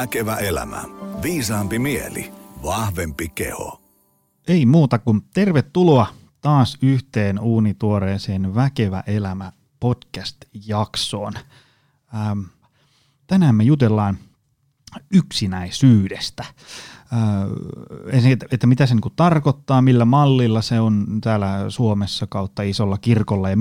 Väkevä elämä, viisaampi mieli, vahvempi keho. Ei muuta kuin tervetuloa taas yhteen uunituoreeseen Väkevä elämä podcast-jaksoon. Tänään me jutellaan yksinäisyydestä. Että mitä se niin tarkoittaa, millä mallilla se on täällä Suomessa kautta isolla kirkolla ja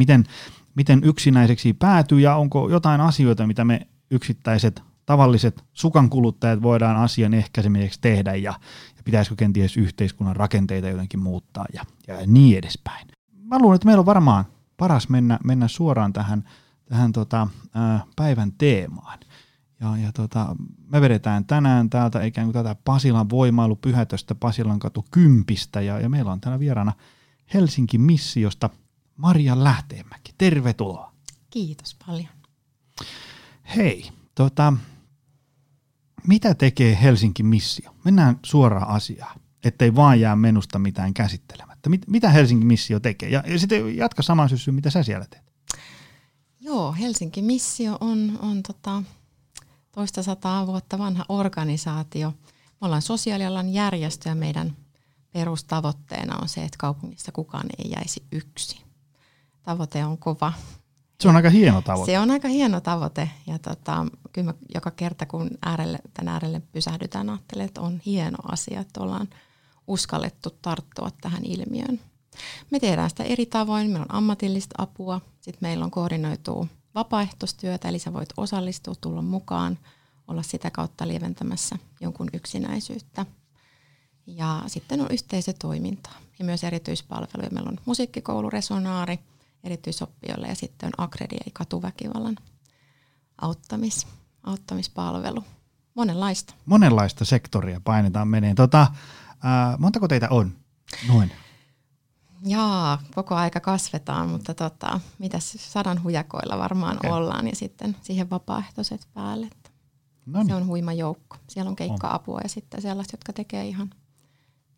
miten yksinäiseksi päätyy ja onko jotain asioita, mitä me yksittäiset tavalliset sukankuluttajat voidaan asian ehkäisemiseksi tehdä ja pitäisikö kenties yhteiskunnan rakenteita jotenkin muuttaa ja niin edespäin. Mä luulen, että meillä on varmaan paras mennä suoraan tähän päivän teemaan. Ja me vedetään tänään täältä ikään kuin tätä Pasilan voimailu pyhätöstä Pasilan katu 10 ja meillä on täällä vieraana HelsinkiMissiosta Maria Lähteenmäki. Tervetuloa. Kiitos paljon. Hei, mitä tekee HelsinkiMissio? Mennään suoraan asiaan, ettei vaan jää menusta mitään käsittelemättä. Mitä HelsinkiMissio tekee? Ja sitten jatka samaan syssyyn, mitä sä siellä teet. Joo, HelsinkiMissio on toista 100 vuotta vanha organisaatio. Me ollaan sosiaalialan järjestö ja meidän perustavoitteena on se, että kaupungissa kukaan ei jäisi yksin. Tavoite on kova. Se on aika hieno tavoite. Ja kyllä mä joka kerta, kun tämän äärelle pysähdytään, ajattelen, että on hieno asia, että ollaan uskallettu tarttua tähän ilmiöön. Me tehdään sitä eri tavoin. Meillä on ammatillista apua, sitten meillä on koordinoitua vapaaehtoistyötä, eli sä voit osallistua, tulla mukaan, olla sitä kautta lieventämässä jonkun yksinäisyyttä. Ja sitten on yhteisötoimintaa ja myös erityispalveluja. Meillä on musiikkikoulu, resonaari erityisoppijoille ja sitten on Agredi eli katuväkivallan auttamispalvelu. Monenlaista. Monenlaista sektoria painetaan meneen. Montako teitä on? Noin. Jaa, koko aika kasvetaan, mutta mitäs 100 hujakoilla varmaan ollaan ja sitten siihen vapaaehtoiset päälle. Noniin. Se on huima joukko. Siellä on keikka-apua ja sitten sellaiset, jotka tekee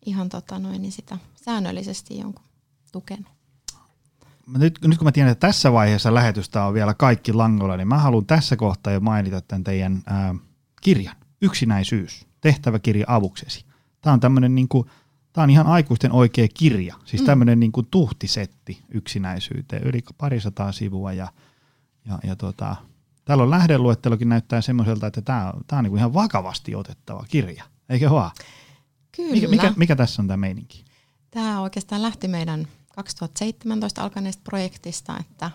ihan sitä säännöllisesti jonkun tuken. Nyt kun mä tiedän, että tässä vaiheessa lähetystä on vielä kaikki langolla, niin mä haluan tässä kohtaa jo mainita tämän teidän kirjan, Yksinäisyys, tehtäväkirja avuksesi. Tämä on tämmöinen Tämä on ihan aikuisten oikea kirja, siis tämmöinen tuhtisetti yksinäisyyteen, yli 200 sivua ja täällä on lähdeluettelokin näyttää semmoiselta, että tämä on ihan vakavasti otettava kirja, eikä vaan? Kyllä. Mikä tässä on tämä meininki? Tämä oikeastaan lähti meidän 2017 alkaneesta projektista, että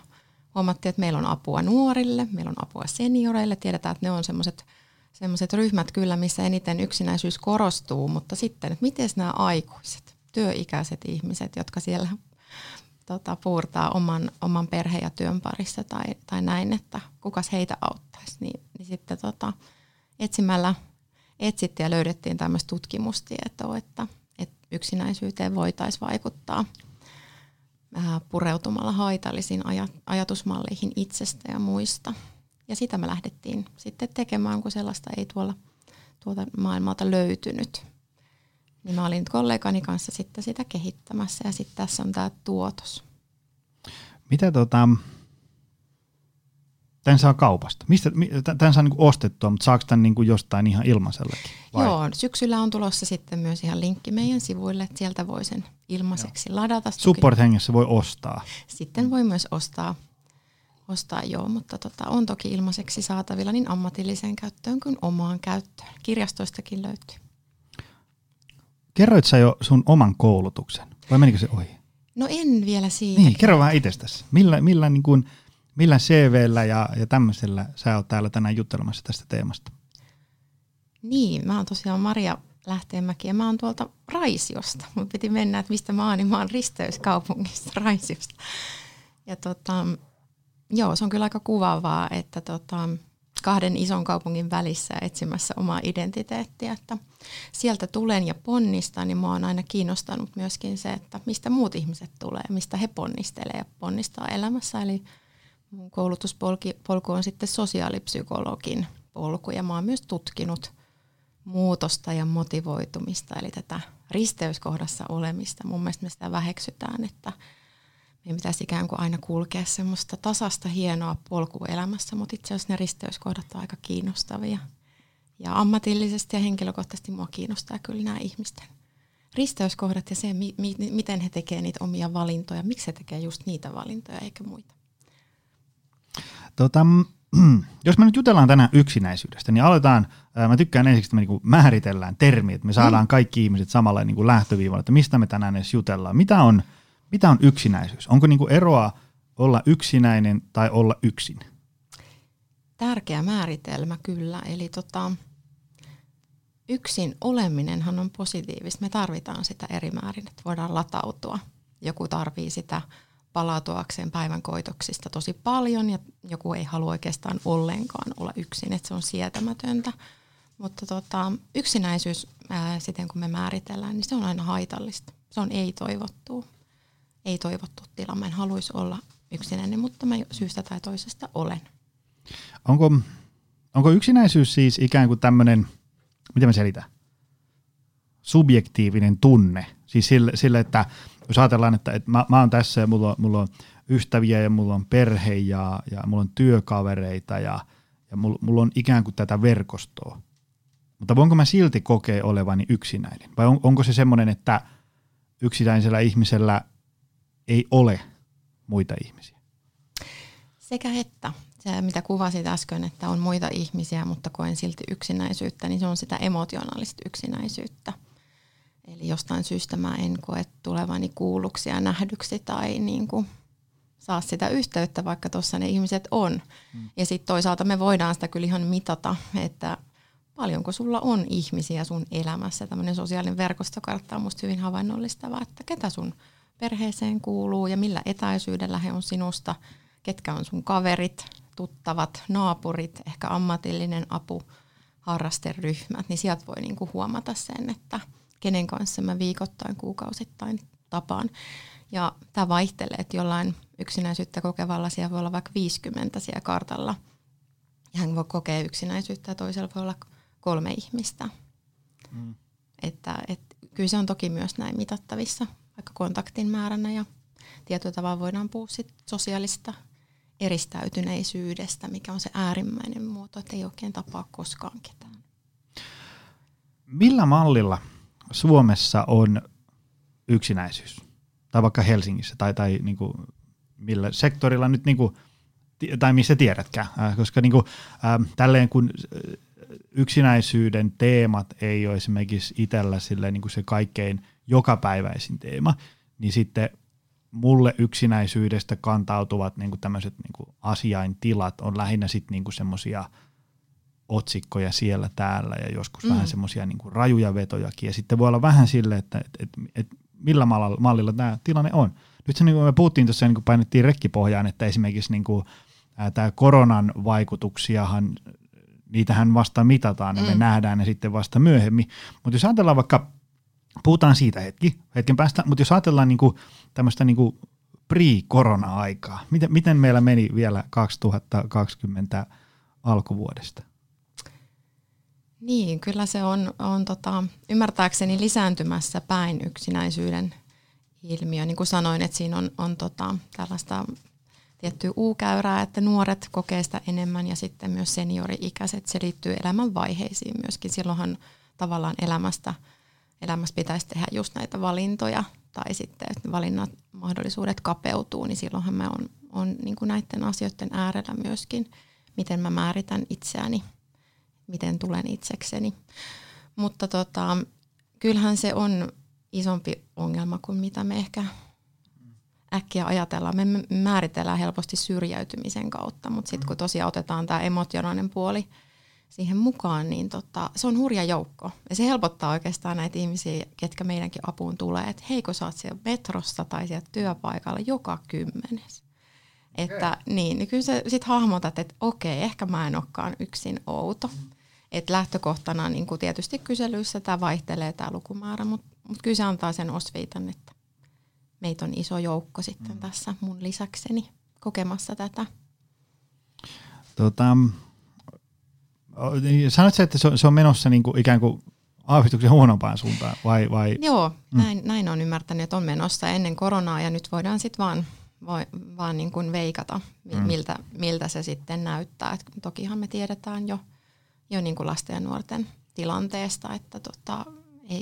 huomattiin, että meillä on apua nuorille, meillä on apua senioreille, tiedetään, että ne on sellaiset ryhmät kyllä, missä eniten yksinäisyys korostuu, mutta sitten, että miten nämä aikuiset, työikäiset ihmiset, jotka siellä puurtaa oman perheen ja työn parissa tai näin, että kukas heitä auttaisi, niin sitten etsittiin ja löydettiin tämmöistä tutkimustietoa, että yksinäisyyteen voitaisiin vaikuttaa pureutumalla haitallisiin ajatusmalleihin itsestä ja muista. Ja sitä me lähdettiin sitten tekemään, kun sellaista ei tuolta maailmalta löytynyt. Niin mä olin kollegani kanssa sitten sitä kehittämässä ja sitten tässä on tämä tuotos. Mitä tämän saa kaupasta? Mistä, tämän saa niinku ostettua, mutta saako tämän niinku jostain ihan ilmaisellakin? Vai? Joo, syksyllä on tulossa sitten myös ihan linkki meidän sivuille, että sieltä voi sen ilmaiseksi ladata. Support-hengessä voi ostaa. Sitten voi myös ostaa joo, mutta on toki ilmaiseksi saatavilla niin ammatilliseen käyttöön kuin omaan käyttöön. Kirjastoistakin löytyy. Kerroit sä jo sun oman koulutuksen, vai menikö se ohi? No en vielä siitä. Niin, kerro vähän itsestäsi. Millä CV:llä ja tämmöisellä sä oot täällä tänään juttelemassa tästä teemasta? Niin, mä oon tosiaan Maria Lähteenmäki ja mä oon tuolta Raisiosta. Mun piti mennä, että mistä mä oon, niin mä oon risteyskaupungista Raisiosta. Ja joo, se on kyllä aika kuvaavaa, että 2 ison kaupungin välissä etsimässä omaa identiteettiä, että sieltä tulen ja ponnistan, niin mua on aina kiinnostanut myöskin se, että mistä muut ihmiset tulee, mistä he ponnistelee ja ponnistaa elämässä. Eli mun koulutuspolku on sitten sosiaalipsykologin polku ja mä oon myös tutkinut muutosta ja motivoitumista, eli tätä risteyskohdassa olemista. Mun mielestä me sitä väheksytään, että meidän pitäisi ikään kuin aina kulkea semmoista tasasta hienoa polkua elämässä, mutta itse asiassa ne risteyskohdat on aika kiinnostavia Ja ammatillisesti ja henkilökohtaisesti mua kiinnostaa kyllä nämä ihmisten risteyskohdat ja se, miten he tekevät niitä omia valintoja, miksi he tekevät just niitä valintoja eikä muita. Jos me nyt jutellaan tänään yksinäisyydestä, niin aloitetaan, mä tykkään ensiksi, että me niinku määritellään termi, että me saadaan kaikki ihmiset samalle niinku lähtöviivalle, että mistä me tänään edes jutellaan. Mitä on yksinäisyys? Onko niinku eroa olla yksinäinen tai olla yksin? Tärkeä määritelmä kyllä, eli yksin oleminenhan on positiivista, me tarvitaan sitä eri määrin, että voidaan latautua. Joku tarvii sitä palautuakseen päivän koitoksista tosi paljon ja joku ei halua oikeastaan ollenkaan olla yksin, että se on sietämätöntä. Mutta yksinäisyys siten kun me määritellään, niin se on aina haitallista, se on ei toivottu tila, mä en haluaisi olla yksinäinen, mutta mä syystä tai toisesta olen. Onko yksinäisyys siis ikään kuin tämmöinen, miten mä selitän, subjektiivinen tunne? Siis sille, että jos ajatellaan, että mä oon tässä ja mulla on ystäviä ja mulla on perhe ja mulla on työkavereita ja mulla on ikään kuin tätä verkostoa. Mutta voinko mä silti kokea olevani yksinäinen? Vai onko se semmoinen, että yksinäisellä ihmisellä ei ole muita ihmisiä? Sekä että. Se, mitä kuvasit äsken, että on muita ihmisiä, mutta koen silti yksinäisyyttä, niin se on sitä emotionaalista yksinäisyyttä. Eli jostain syystä mä en koe tulevani kuulluksi ja nähdyksi tai niin kuin saa sitä yhteyttä, vaikka tuossa ne ihmiset on. Ja sitten toisaalta me voidaan sitä kyllä ihan mitata, että paljonko sulla on ihmisiä sun elämässä. Tämmöinen sosiaalinen verkostokartta on musta hyvin havainnollistavaa, että ketä sun perheeseen kuuluu ja millä etäisyydellä he on sinusta, ketkä on sun kaverit, tuttavat, naapurit, ehkä ammatillinen apu, harrasteryhmät, niin sieltä voi niinku huomata sen, että kenen kanssa mä viikoittain, kuukausittain tapaan. Ja tämä vaihtelee, että jollain yksinäisyyttä kokevalla siellä voi olla vaikka 50 siellä kartalla. Ja hän voi kokea yksinäisyyttä ja toisella voi olla 3 ihmistä. Kyllä se on toki myös näin mitattavissa, vaikka kontaktin määränä ja tietyllä tavalla voidaan puhua sosiaalista eristäytyneisyydestä, mikä on se äärimmäinen muoto, että ei oikein tapaa koskaan ketään. Millä mallilla Suomessa on yksinäisyys? Tai vaikka Helsingissä, tai niin kuin millä sektorilla nyt, niin kuin, tai missä tiedätkään. Koska niin kuin, tälleen kun yksinäisyyden teemat ei ole esimerkiksi itsellä silleen, niin kuin se kaikkein jokapäiväisin teema, niin sitten mulle yksinäisyydestä kantautuvat niinku tämmöiset niinku asiaintilat on lähinnä sitten niinku semmoisia otsikkoja siellä täällä ja joskus vähän semmoisia niinku rajuja vetojakin. Ja sitten voi olla vähän sille, että millä mallilla tämä tilanne on. Nyt se niinku me puhuttiin tuossa niinku painettiin rekkipohjaan, että esimerkiksi niinku tämä koronan vaikutuksiahan, niitähän vasta mitataan ja me nähdään ne sitten vasta myöhemmin. Mutta jos ajatellaan vaikka puhutaan siitä hetken päästä, mutta jos ajatellaan niinku tämmöistä niinku pre-korona-aikaa, miten meillä meni vielä 2020 alkuvuodesta? Niin, kyllä se on ymmärtääkseni lisääntymässä päin yksinäisyyden ilmiö. Niin kuin sanoin, että siinä on tällaista tiettyä U-käyrää, että nuoret kokee sitä enemmän ja sitten myös seniori-ikäiset. Se liittyy elämän vaiheisiin myöskin. Silloinhan tavallaan elämässä pitäisi tehdä just näitä valintoja, tai sitten että valinnat mahdollisuudet kapeutuu, niin silloinhan mä on niin kuin näiden asioiden äärellä myöskin, miten mä määritän itseäni, miten tulen itsekseni. Mutta kyllähän se on isompi ongelma kuin mitä me ehkä äkkiä ajatellaan. Me määritellään helposti syrjäytymisen kautta, mutta sitten kun tosiaan otetaan tämä emotionaalinen puoli siihen mukaan, niin se on hurja joukko. Ja se helpottaa oikeastaan näitä ihmisiä, ketkä meidänkin apuun tulee. Että hei, kun sä oot siellä metrossa tai siellä työpaikalla joka 10. Että niin kyllä sä sit hahmotat, että okei, ehkä mä en olekaan yksin outo. Että lähtökohtana niin kun tietysti kyselyissä tämä vaihtelee tämä lukumäärä, mutta kyllä se antaa sen osviitan, että meitä on iso joukko sitten tässä mun lisäkseni kokemassa tätä. Sanoitko, että se on menossa niin kuin ikään kuin aavistuksen huonompaan suuntaan? Vai? Joo, näin on ymmärtänyt, että on menossa ennen koronaa ja nyt voidaan sitten vaan niin kuin veikata, miltä se sitten näyttää. Et tokihan me tiedetään jo jo niin kuin lasten ja nuorten tilanteesta, että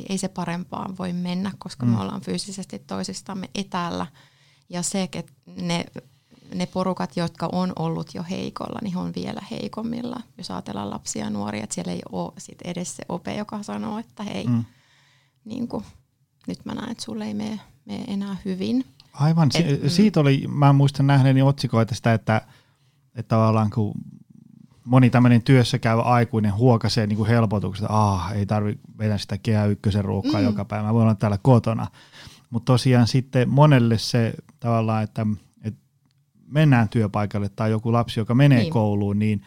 ei se parempaan voi mennä, koska me ollaan fyysisesti toisistamme etäällä. Ja se, että ne porukat, jotka on ollut jo heikolla, niin on vielä heikommilla. Jos ajatellaan lapsia ja nuoria, että siellä ei ole sit edes se ope, joka sanoo, että hei, niin kuin, nyt mä näen, että sulle ei mene enää hyvin. Aivan. Siitä oli, mä muistan nähneeni otsikoita sitä, että tavallaan kun moni tämmöinen työssä käyvä aikuinen huokaisee niin kuin helpotukset, että ei tarvitse vetää sitä Kehä 1 ruokaa joka päivä, mä voin olla täällä kotona. Mutta tosiaan sitten monelle se tavallaan, että mennään työpaikalle tai joku lapsi, joka menee kouluun, niin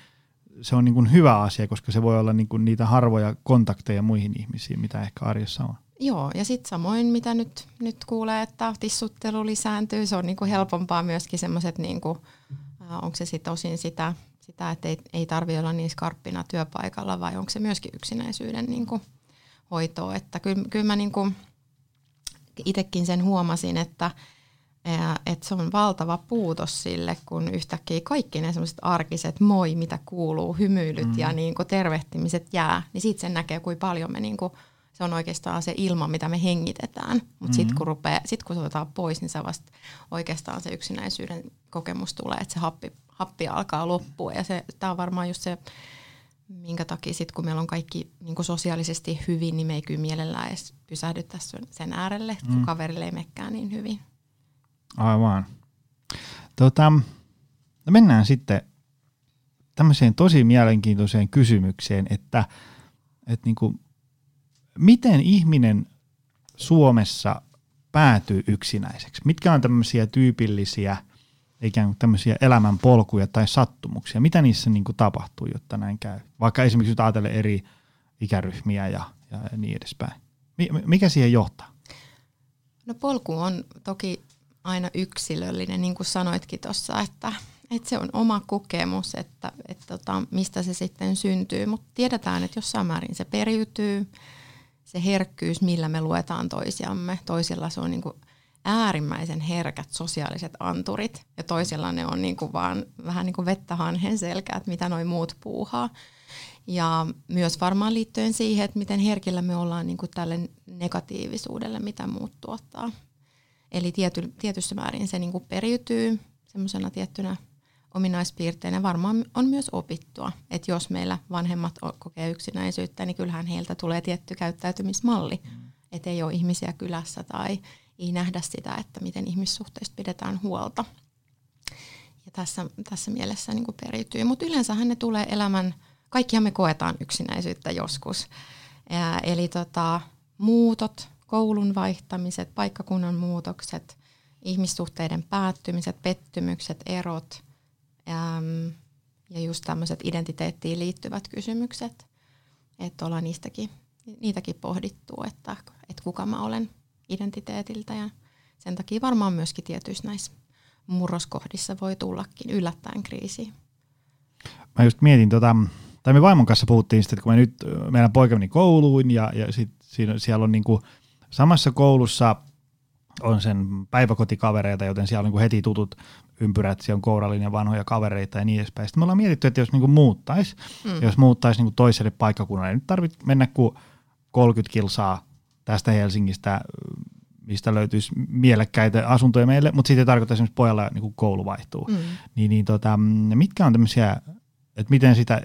se on niin kuin hyvä asia, koska se voi olla niin kuin niitä harvoja kontakteja muihin ihmisiin, mitä ehkä arjessa on. Joo, ja sitten samoin, mitä nyt kuulee, että tissuttelu lisääntyy, se on niinku helpompaa myöskin semmoiset, niinku, onko se sitten osin sitä että ei tarvitse olla niin skarppina työpaikalla, vai onko se myöskin yksinäisyyden niinku hoitoa. Että kyllä mä niinku itsekin sen huomasin, että se on valtava puutos sille, kun yhtäkkiä kaikki ne semmoiset arkiset moi, mitä kuuluu, hymyilyt ja niinku tervehtimiset jää, niin siitä sen näkee, kuinka paljon me niinku se on oikeastaan se ilma, mitä me hengitetään, mutta sitten kun se otetaan pois, niin se vasta oikeastaan se yksinäisyyden kokemus tulee, että se happi alkaa loppua. Ja tämä on varmaan just se, minkä takia sitten kun meillä on kaikki niin kuin sosiaalisesti hyvin, niin me ei kyllä mielellään edes pysähdytä sen äärelle, kun kaverille ei menekään niin hyvin. Aivan. No mennään sitten tämmöiseen tosi mielenkiintoiseen kysymykseen, että niin kuin miten ihminen Suomessa päätyy yksinäiseksi? Mitkä on tämmöisiä tyypillisiä ikään kuin tämmöisiä elämänpolkuja tai sattumuksia? Mitä niissä niin kuin tapahtuu, jotta näin käy? Vaikka esimerkiksi nyt ajatellen eri ikäryhmiä ja niin edespäin. Mikä siihen johtaa? No polku on toki aina yksilöllinen, niin kuin sanoitkin tuossa, että se on oma kokemus, että mistä se sitten syntyy. Mutta tiedetään, että jossain määrin se periytyy. Se herkkyys, millä me luetaan toisiamme. Toisilla se on niin kuin äärimmäisen herkät sosiaaliset anturit ja toisilla ne on niin kuin vaan vähän niin kuin vettä hanhen selkää, että mitä noi muut puuhaa. Ja myös varmaan liittyen siihen, että miten herkillä me ollaan niin kuin tälle negatiivisuudelle, mitä muut tuottaa. Eli tietyssä määrin se niin kuin periytyy semmoisena tiettynä ominaispiirteinä. Varmaan on myös opittua, että jos meillä vanhemmat kokee yksinäisyyttä, niin kyllähän heiltä tulee tietty käyttäytymismalli, että ei ole ihmisiä kylässä tai ei nähdä sitä, että miten ihmissuhteista pidetään huolta. Ja tässä mielessä niin kuin periytyy, mutta yleensähän ne tulee elämän, kaikkihan me koetaan yksinäisyyttä joskus. Eli muutot, koulun vaihtamiset, paikkakunnan muutokset, ihmissuhteiden päättymiset, pettymykset, erot, ja just tämmöiset identiteettiin liittyvät kysymykset, että ollaan niitäkin pohdittu, että kuka mä olen identiteetiltä, ja sen takia varmaan myöskin tietyissä näissä murroskohdissa voi tullakin yllättäen kriisiin. Mä just mietin, tai me vaimon kanssa puhuttiin sitä, että kun meidän poika meni kouluun ja sit siellä on niinku samassa koulussa on sen päiväkotikavereita, joten siellä on niinku heti tutut ympyrät, siellä on kourallinen vanhoja kavereita ja niin edespäin. Sitten me ollaan mietitty, että jos niinku muuttaisi, niinku toiselle paikkakunnalle, ei nyt tarvitse mennä kuin 30 kilsaa tästä Helsingistä, mistä löytyisi mielekkäitä asuntoja meille, mutta siitä tarkoittaa esimerkiksi pojalla niinku koulu vaihtuu. Mitkä on tämmöisiä, että miten sitä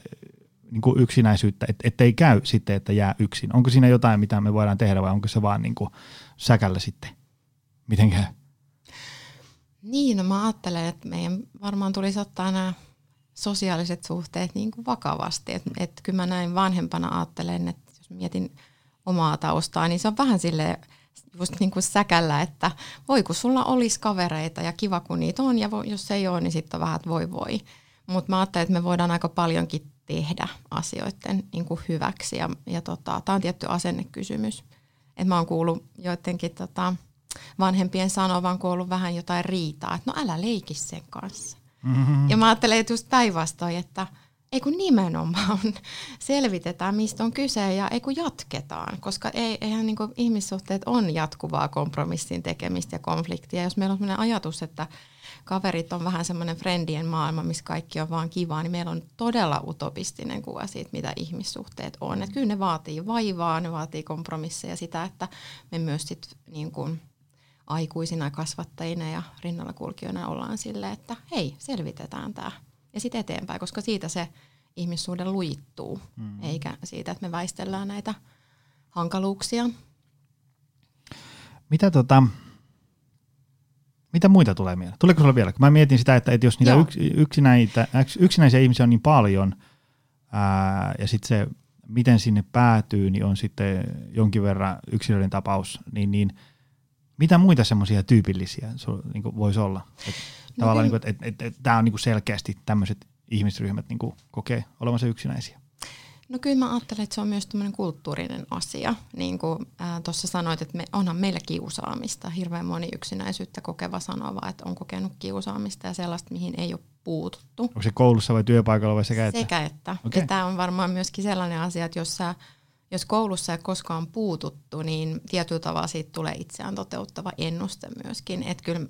niinku yksinäisyyttä, ettei käy sitten, että jää yksin. Onko siinä jotain, mitä me voidaan tehdä vai onko se vaan niinku säkällä sitten? Miten käy? Niin, no mä ajattelen, että meidän varmaan tulisi ottaa nämä sosiaaliset suhteet niin kuin vakavasti. Että kyllä mä näin vanhempana ajattelen, että jos mietin omaa taustaa, niin se on vähän silleen just niin kuin säkällä, että voi kun sulla olisi kavereita ja kiva kun niitä on ja jos ei ole, niin sitten on vähän, että voi. Mutta mä ajattelen, että me voidaan aika paljonkin tehdä asioiden niin kuin hyväksi ja tämä on tietty asennekysymys. Et mä oon kuullut joidenkin vanhempien sanovan, kun on ollut vähän jotain riitaa, että no älä leiki sen kanssa. Ja mä ajattelen just päinvastoin, että ei kun nimenomaan selvitetään, mistä on kyse ja ei kun jatketaan, koska eihän niin kuin ihmissuhteet on jatkuvaa kompromissin tekemistä ja konfliktia. Jos meillä on sellainen ajatus, että kaverit on vähän semmoinen friendien maailma, missä kaikki on vaan kivaa, niin meillä on todella utopistinen kuva siitä, mitä ihmissuhteet on. Et kyllä ne vaatii vaivaa, ne vaatii kompromisseja sitä, että me myös sit niin kuin aikuisina kasvattajina ja rinnallakulkijoina ollaan silleen, että hei, selvitetään tämä. Ja sitten eteenpäin, koska siitä se ihmissuhde lujittuu, eikä siitä, että me väistellään näitä hankaluuksia. Mitä muita tulee mieleen? Tuleeko sulla vielä? Mä mietin sitä, että jos niitä yksinäisiä ihmisiä on niin paljon, ja sitten se, miten sinne päätyy, niin on sitten jonkin verran yksilöiden tapaus, niin mitä muita semmoisia tyypillisiä niin voisi olla? Tämä on niin selkeästi tämmöiset ihmisryhmät niin kokee olevansa yksinäisiä. No kyllä mä ajattelen, että se on myös tämmöinen kulttuurinen asia. Niin kuin tuossa sanoit, että onhan meillä kiusaamista. Hirveän moni yksinäisyyttä kokeva sanoo vaan, että on kokenut kiusaamista ja sellaista, mihin ei ole puututtu. Onko se koulussa vai työpaikalla vai sekä että? Sekä että. Okay. Ja tämä on varmaan myöskin sellainen asia, että jos koulussa ei koskaan puututtu, niin tietyllä tavalla siitä tulee itseään toteuttava ennuste myöskin. Että kyllä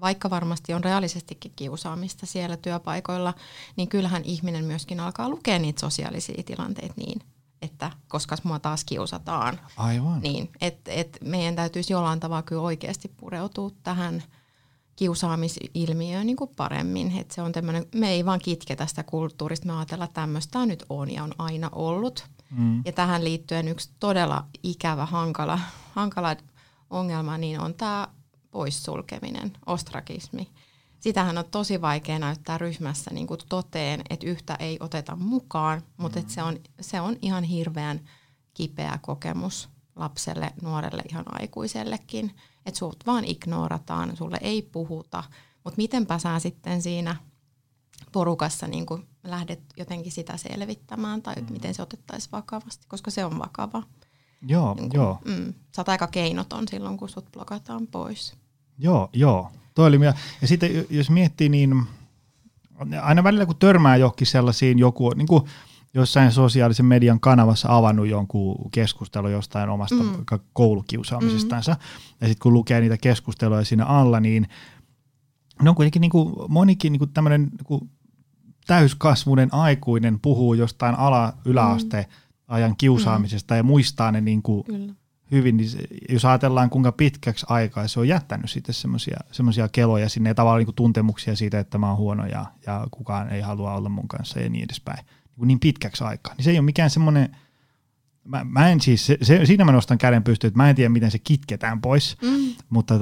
vaikka varmasti on reaalisestikin kiusaamista siellä työpaikoilla, niin kyllähän ihminen myöskin alkaa lukea niitä sosiaalisia tilanteita niin, että koskas mua taas kiusataan. Aivan. Niin, et meidän täytyisi jollain tavalla kyllä oikeasti pureutua tähän kiusaamisilmiöön niin kuin paremmin. Et se on tämmönen, me ei vaan kitketä sitä kulttuurista, me ajatellaan, että tämmöistä nyt on ja on aina ollut. Ja tähän liittyen yksi todella ikävä, hankala ongelma niin on tämä poissulkeminen, ostrakismi. Sitähän on tosi vaikea näyttää ryhmässä niin kuin toteen, että yhtä ei oteta mukaan, mutta se on ihan hirveän kipeä kokemus lapselle, nuorelle, ihan aikuisellekin. Että sut vaan ignorataan, sulle ei puhuta, mutta mitenpä sä sitten siinä porukassa niin kuin lähdet jotenkin sitä selvittämään tai miten se otettaisiin vakavasti, koska se on vakava. Joo, niin kuin, joo. Sä oot aika keinoton silloin, kun sut blokataan pois. Joo. Toi oli, ja sitten jos miettii, niin aina välillä kun törmää johonkin sellaisiin, joku on niin kuin jossain sosiaalisen median kanavassa avannut jonkun keskustelun jostain omasta koulukiusaamisestansa, ja sitten kun lukee niitä keskusteluja siinä alla, niin ne on kuitenkin niin kuin monikin niin kuin tämmöinen niin täyskasvuinen aikuinen puhuu jostain yläasteen ajan kiusaamisesta ja muistaa ne niin kuin hyvin, niin jos ajatellaan kuinka pitkäksi aikaa se on jättänyt sitten semmoisia keloja sinne ja tavallaan niin kuin tuntemuksia siitä, että mä oon huono ja kukaan ei halua olla mun kanssa ja niin edespäin, niin pitkäksi aikaa. Niin se ei ole mikään semmoinen, siinä mä nostan käden pystyyn, että mä en tiedä miten se kitketään pois, mutta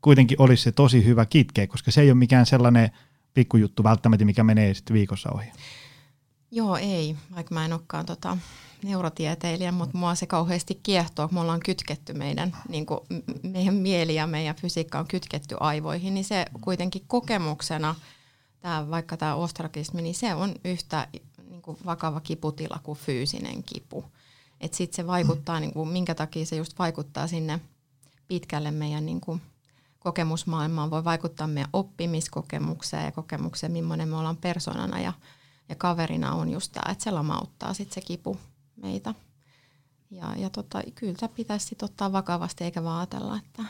kuitenkin olisi se tosi hyvä kitkeä, koska se ei ole mikään sellainen pikkujuttu välttämättä, mikä menee sitten viikossa ohi. Joo, ei. Vaikka mä en olekaan neurotieteilijä, mutta mua se kauheasti kiehtoo, kun me ollaan kytketty meidän mieli ja meidän fysiikka on kytketty aivoihin, niin se kuitenkin kokemuksena, vaikka tämä ostrakismi, niin se on yhtä niin kuin vakava kiputila kuin fyysinen kipu. Et sit se vaikuttaa, niin kuin, minkä takia se just vaikuttaa sinne pitkälle meidän niin kuin kokemusmaailmaan, voi vaikuttaa meidän oppimiskokemukseen ja kokemukseen, millainen me ollaan persoonana ja kaverina on just tämä, että se lamauttaa sitten se kipu meitä. Ja kyllä tämä pitäisi sitten ottaa vakavasti eikä vaan ajatella, että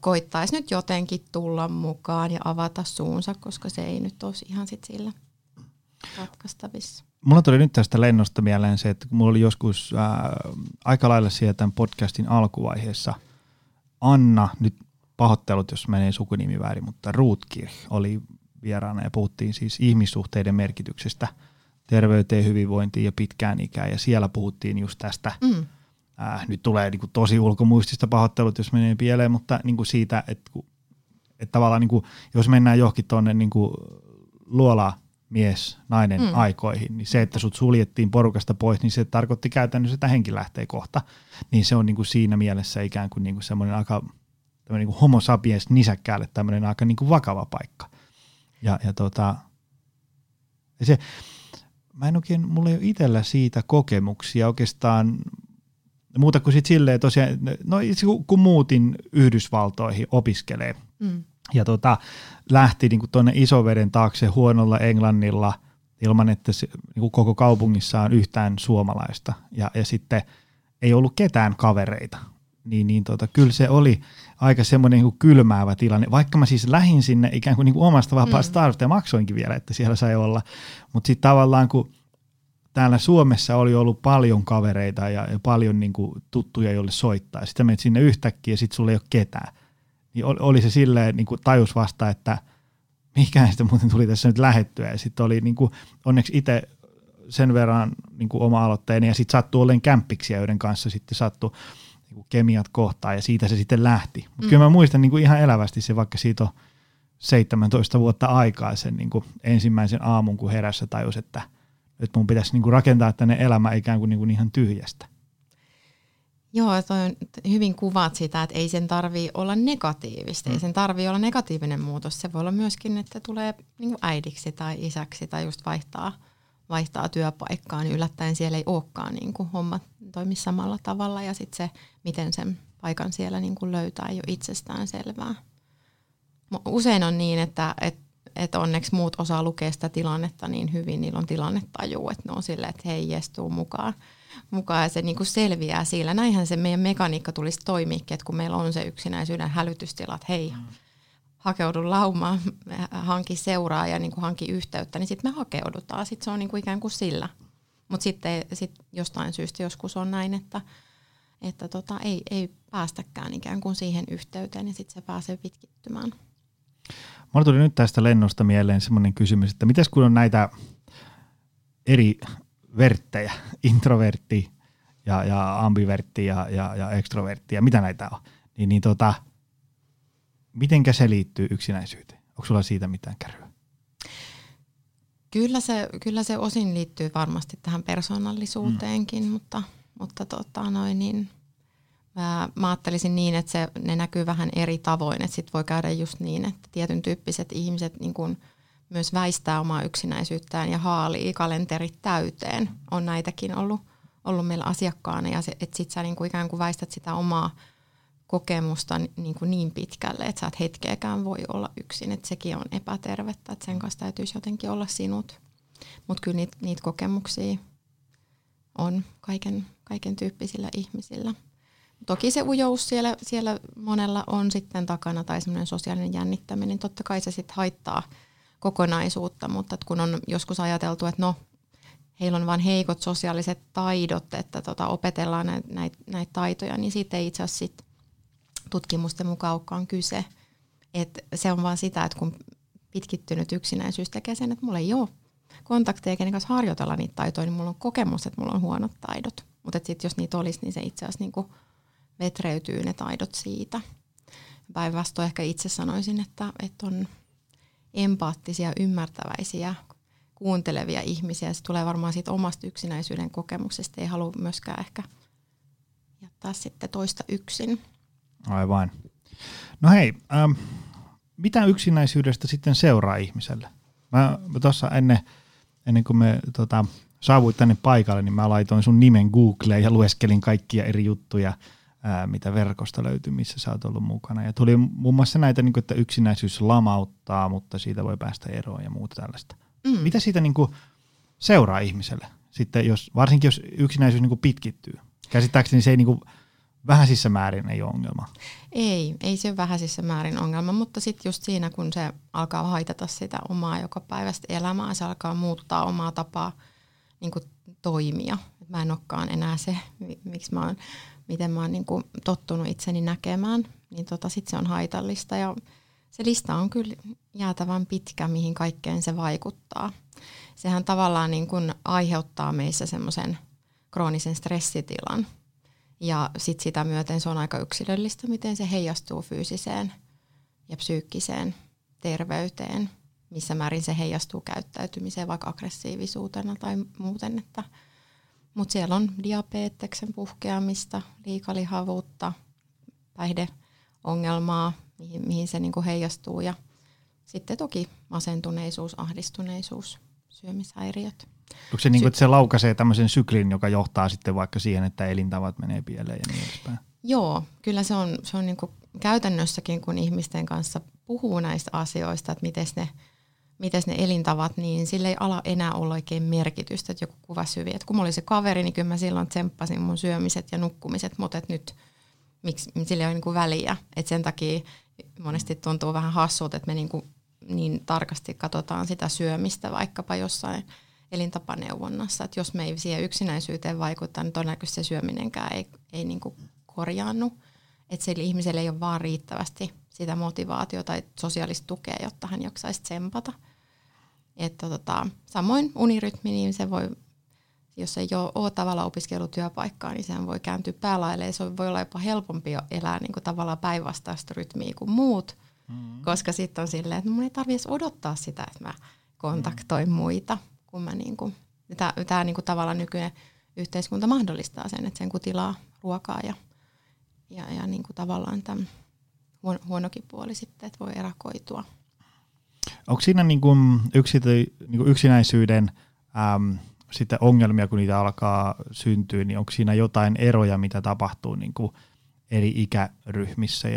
koittaisi nyt jotenkin tulla mukaan ja avata suunsa, koska se ei nyt ole ihan sitten sillä ratkaistavissa. Mulla tuli nyt tästä lennosta mieleen se, että mulla oli joskus aika lailla siellä tämän podcastin alkuvaiheessa Anna, nyt pahoittelut, jos menee sukunimi väärin, mutta Ruutkirja oli vieraana ja puhuttiin siis ihmissuhteiden merkityksestä terveyteen, hyvinvointiin ja pitkään ikään. Ja siellä puhuttiin just tästä, nyt tulee niin kuin tosi ulkomuistista pahoittelut, jos menee pieleen, mutta niin kuin siitä, että tavallaan niin kuin, jos mennään johonkin tuonne niin luolamies-nainen aikoihin, niin se, että sut suljettiin porukasta pois, niin se tarkoitti käytännössä, että henki lähtee kohta. Niin se on niin kuin siinä mielessä ikään kuin, semmoinen aika niin kuin homo sapiens nisäkkäälle tämmöinen aika niin kuin vakava paikka. Se, mulla ei ole itsellä siitä kokemuksia oikeastaan muuta kuin sitten silleen tosiaan, kun muutin Yhdysvaltoihin opiskelee ja lähti niinku tuonne Isoveden taakse huonolla englannilla ilman, että se, niin kuin koko kaupungissa on yhtään suomalaista ja sitten ei ollut ketään kavereita. Niin, kyllä se oli aika semmoinen niin kylmäävä tilanne, vaikka mä siis lähdin sinne ikään kuin omasta vapaasta tahdosta ja maksoinkin vielä, että siellä sai olla. Mutta sitten tavallaan kun täällä Suomessa oli ollut paljon kavereita ja paljon niin kuin tuttuja, joille soittaa, sitten menet sinne yhtäkkiä ja sitten sulla ei ole ketään. Niin oli se silleen niin kuin tajus vasta, että mikähän sitä muuten tuli tässä nyt lähettyä. Ja sitten oli niin kuin, onneksi itse sen verran niin kuin oma-aloitteeni ja sitten sattui olleen kämppiksiä, joiden kanssa sitten sattui kemiat kohtaan ja siitä se sitten lähti. Mutta kyllä mä muistan niin kuin ihan elävästi se, vaikka siitä on 17 vuotta aikaa sen niin kuin ensimmäisen aamun, kun herässä tajus, että mun pitäisi niin kuin rakentaa tänne elämä ikään kuin, ihan tyhjästä. Joo, hyvin kuvaat sitä, että ei sen tarvitse olla negatiivista, ei sen tarvitse olla negatiivinen muutos. Se voi olla myöskin, että tulee niin kuin äidiksi tai isäksi tai just vaihtaa työpaikkaa, niin yllättäen siellä ei olekaan niin kuin hommat toimi samalla tavalla ja sitten se, miten sen paikan siellä niin kuin löytää, ei ole itsestään selvää. Usein on niin, että onneksi muut osaa lukea sitä tilannetta niin hyvin, niillä on tilannetaju, että ne on silleen, että hei, jes, tuu mukaan ja se niin kuin selviää siellä. Näinhän se meidän mekaniikka tulisi toimiikin, että kun meillä on se yksinäisyyden hälytystila, että hei, hakeudu laumaan, hanki seuraa ja niin kuin hanki yhteyttä, niin sitten me hakeudutaan. Sitten se on niin kuin ikään kuin sillä. Mutta sitten jostain syystä joskus on näin, että ei päästäkään ikään kuin siihen yhteyteen, niin sitten se pääsee pitkittymään. Mulla tuli nyt tästä lennosta mieleen semmoinen kysymys, että mitäs kun on näitä eri verttejä, introvertti ja ambivertti ja ekstrovertti ja mitä näitä on, niin, mitenkä se liittyy yksinäisyyteen? Onko sulla siitä mitään kärryä? Kyllä se osin liittyy varmasti tähän persoonallisuuteenkin, mutta mä ajattelisin niin, että ne näkyy vähän eri tavoin. Että sit voi käydä just niin, että tietyn tyyppiset ihmiset niin kun myös väistää omaa yksinäisyyttään ja haalii kalenterit täyteen. On näitäkin ollut meillä asiakkaana ja sit sä niin kun ikään kuin väistät sitä omaa kokemusta niin pitkälle, että sä et hetkeäkään voi olla yksin, että sekin on epätervettä, että sen kanssa täytyisi jotenkin olla sinut. Mutta kyllä niitä kokemuksia on kaiken tyyppisillä ihmisillä. Toki se ujous siellä monella on sitten takana tai semmoinen sosiaalinen jännittäminen, niin totta kai se sitten haittaa kokonaisuutta, mutta kun on joskus ajateltu, että no, heillä on vain heikot sosiaaliset taidot, että opetellaan näitä taitoja, niin siitä ei itse asiassa sitten tutkimusten mukaan on kyse. Et se on vaan sitä, että kun pitkittynyt yksinäisyys tekee sen, että mulla ei ole kontakteja, kenen kanssa harjoitella niitä taitoja, niin mulla on kokemus, että mulla on huonot taidot. Mutta sitten jos niitä olisi, niin se itse asiassa niinku vetreytyy ne taidot siitä. Päinvastoin ehkä itse sanoisin, että on empaattisia, ymmärtäväisiä, kuuntelevia ihmisiä. Se tulee varmaan siitä omasta yksinäisyyden kokemuksesta. Ei halua myöskään ehkä jättää sitten toista yksin. Aivan. No hei, mitä yksinäisyydestä sitten seuraa ihmiselle? Mä tuossa ennen kuin me saavuit tänne paikalle, niin mä laitoin sun nimen Googleen ja lueskelin kaikkia eri juttuja, mitä verkosta löytyy, missä sä oot ollut mukana. Ja tuli muun muassa näitä, niin kuin, että yksinäisyys lamauttaa, mutta siitä voi päästä eroon ja muuta tällaista. Mitä siitä niin kuin seuraa ihmiselle? Sitten varsinkin jos yksinäisyys niin kuin pitkittyy. Käsittääkseni se ei niin kuin vähäisissä määrin ei ole ongelma. Ei se ole vähäisissä määrin ongelma, mutta sitten just siinä, kun se alkaa haitata sitä omaa joka päivästä elämää, se alkaa muuttaa omaa tapaa niin kuin toimia. Mä en olekaan enää se, miten mä oon niin kuin tottunut itseni näkemään, niin sitten se on haitallista. Ja se lista on kyllä jäätävän pitkä, mihin kaikkeen se vaikuttaa. Sehän tavallaan niin kuin aiheuttaa meissä semmoisen kroonisen stressitilan. Ja sitten sitä myöten se on aika yksilöllistä, miten se heijastuu fyysiseen ja psyykkiseen terveyteen, missä määrin se heijastuu käyttäytymiseen, vaikka aggressiivisuutena tai muuten. Mutta siellä on diabeteksen puhkeamista, liikalihavuutta, päihdeongelmaa, mihin se niinku heijastuu. Ja sitten toki masentuneisuus, ahdistuneisuus, syömishäiriöt. Onko se niin kuin, että se laukaisee tämmöisen syklin, joka johtaa sitten vaikka siihen, että elintavat menee pieleen ja niin edespäin? Joo, kyllä se on niin kuin käytännössäkin, kun ihmisten kanssa puhuu näistä asioista, että miten ne mites ne elintavat, niin sillä ei ala enää olla oikein merkitystä, että joku kuvasi hyvin. Et kun mä olin se kaveri, niin kyllä mä silloin tsemppasin mun syömiset ja nukkumiset, mutta nyt miksi, sillä ei ole niinku väliä. Et sen takia monesti tuntuu vähän hassulta, että me niinku niin tarkasti katsotaan sitä syömistä vaikkapa jossain elintapaneuvonnassa. Et jos me ei siihen yksinäisyyteen vaikuta, niin todennäköisesti se syöminenkään ei niinku korjaannu. Että sillä ihmisellä ei ole vaan riittävästi sitä motivaatiota tai sosiaalista tukea, jotta hän jaksaisi tsempata. Että samoin unirytmi, niin se voi, jos ei ole tavallaan opiskelutyöpaikkaa, niin sehän voi kääntyä päälaille. Ja se voi olla jopa helpompi elää niin kuin tavallaan päinvastaista rytmiä kuin muut, koska sitten on silleen, että mun ei tarvitse odottaa sitä, että mä kontaktoin muita. Niin tämä niin kuin tavallaan nykyinen yhteiskunta mahdollistaa sen, että sen kun tilaa ruokaa ja niin kuin tavallaan tämän huonokin puoli sitten, että voi erakoitua. Onko siinä niin kuin yksinäisyyden sitten ongelmia, kun niitä alkaa syntyä, niin onko siinä jotain eroja, mitä tapahtuu niin kuin eri ikäryhmissä?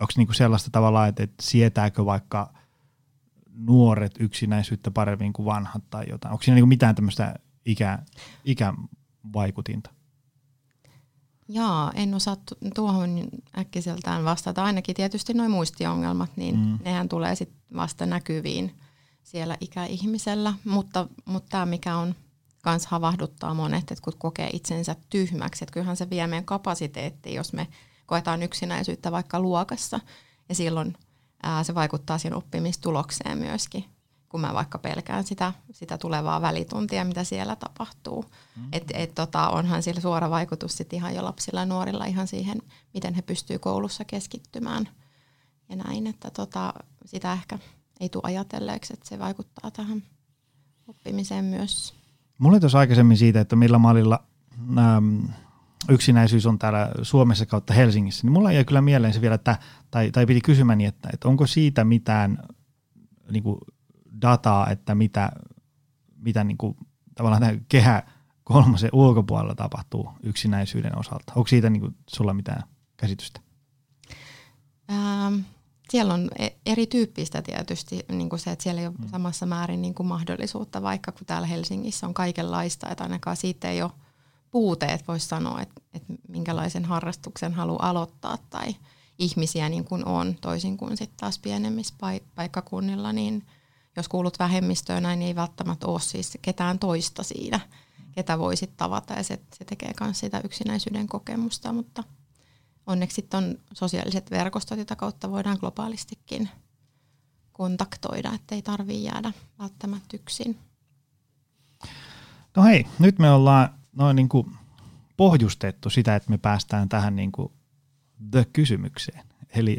Onko niin kuin sellaista tavalla, että sietääkö vaikka nuoret yksinäisyyttä paremmin kuin vanhat tai jotain? Onko siinä niin kuin mitään tämmöistä ikävaikutinta? Jaa, en osaa tuohon äkkiseltään vastata. Ainakin tietysti nuo muistiongelmat, niin nehän tulee sitten vasta näkyviin siellä ikäihmisellä. Mutta tämä, mikä on kans havahduttaa monet, että kun kokee itsensä tyhmäksi, että kyllähän se vie meidän kapasiteettiin, jos me koetaan yksinäisyyttä vaikka luokassa. Ja silloin se vaikuttaa siihen oppimistulokseen myöskin, kun mä vaikka pelkään sitä tulevaa välituntia, mitä siellä tapahtuu. Onhan sillä suora vaikutus sit ihan jo lapsilla ja nuorilla ihan siihen, miten he pystyvät koulussa keskittymään. Ja näin, että sitä ehkä ei tule ajatelleeksi, että se vaikuttaa tähän oppimiseen myös. Mulla oli tuossa aikaisemmin siitä, että millä mallilla yksinäisyys on täällä Suomessa kautta Helsingissä, niin mulla jäi kyllä mieleen se vielä, että, tai piti kysymäni, että onko siitä mitään niin kuin dataa, että mitä niin kuin, tavallaan tämän Kehä 3 ulkopuolella tapahtuu yksinäisyyden osalta. Onko siitä niin kuin sulla mitään käsitystä? Siellä on erityyppistä tietysti niin kuin se, että siellä ei ole samassa määrin niin kuin mahdollisuutta, vaikka kun täällä Helsingissä on kaikenlaista, että ainakaan siitä ei ole puuteet, voisi sanoa, että minkälaisen harrastuksen haluaa aloittaa tai ihmisiä niin kuin on, toisin kuin sitten taas pienemmissä paikkakunnilla, niin jos kuulut vähemmistöön näin, niin ei välttämättä ole siis ketään toista siinä, ketä voisit tavata. Ja se tekee myös sitä yksinäisyyden kokemusta, mutta onneksi on sosiaaliset verkostot, jota kautta voidaan globaalistikin kontaktoida, ettei tarvitse jäädä välttämättä yksin. No hei, nyt me ollaan noin niin kuin pohjustettu sitä, että me päästään tähän niin kuin the-kysymykseen. Eli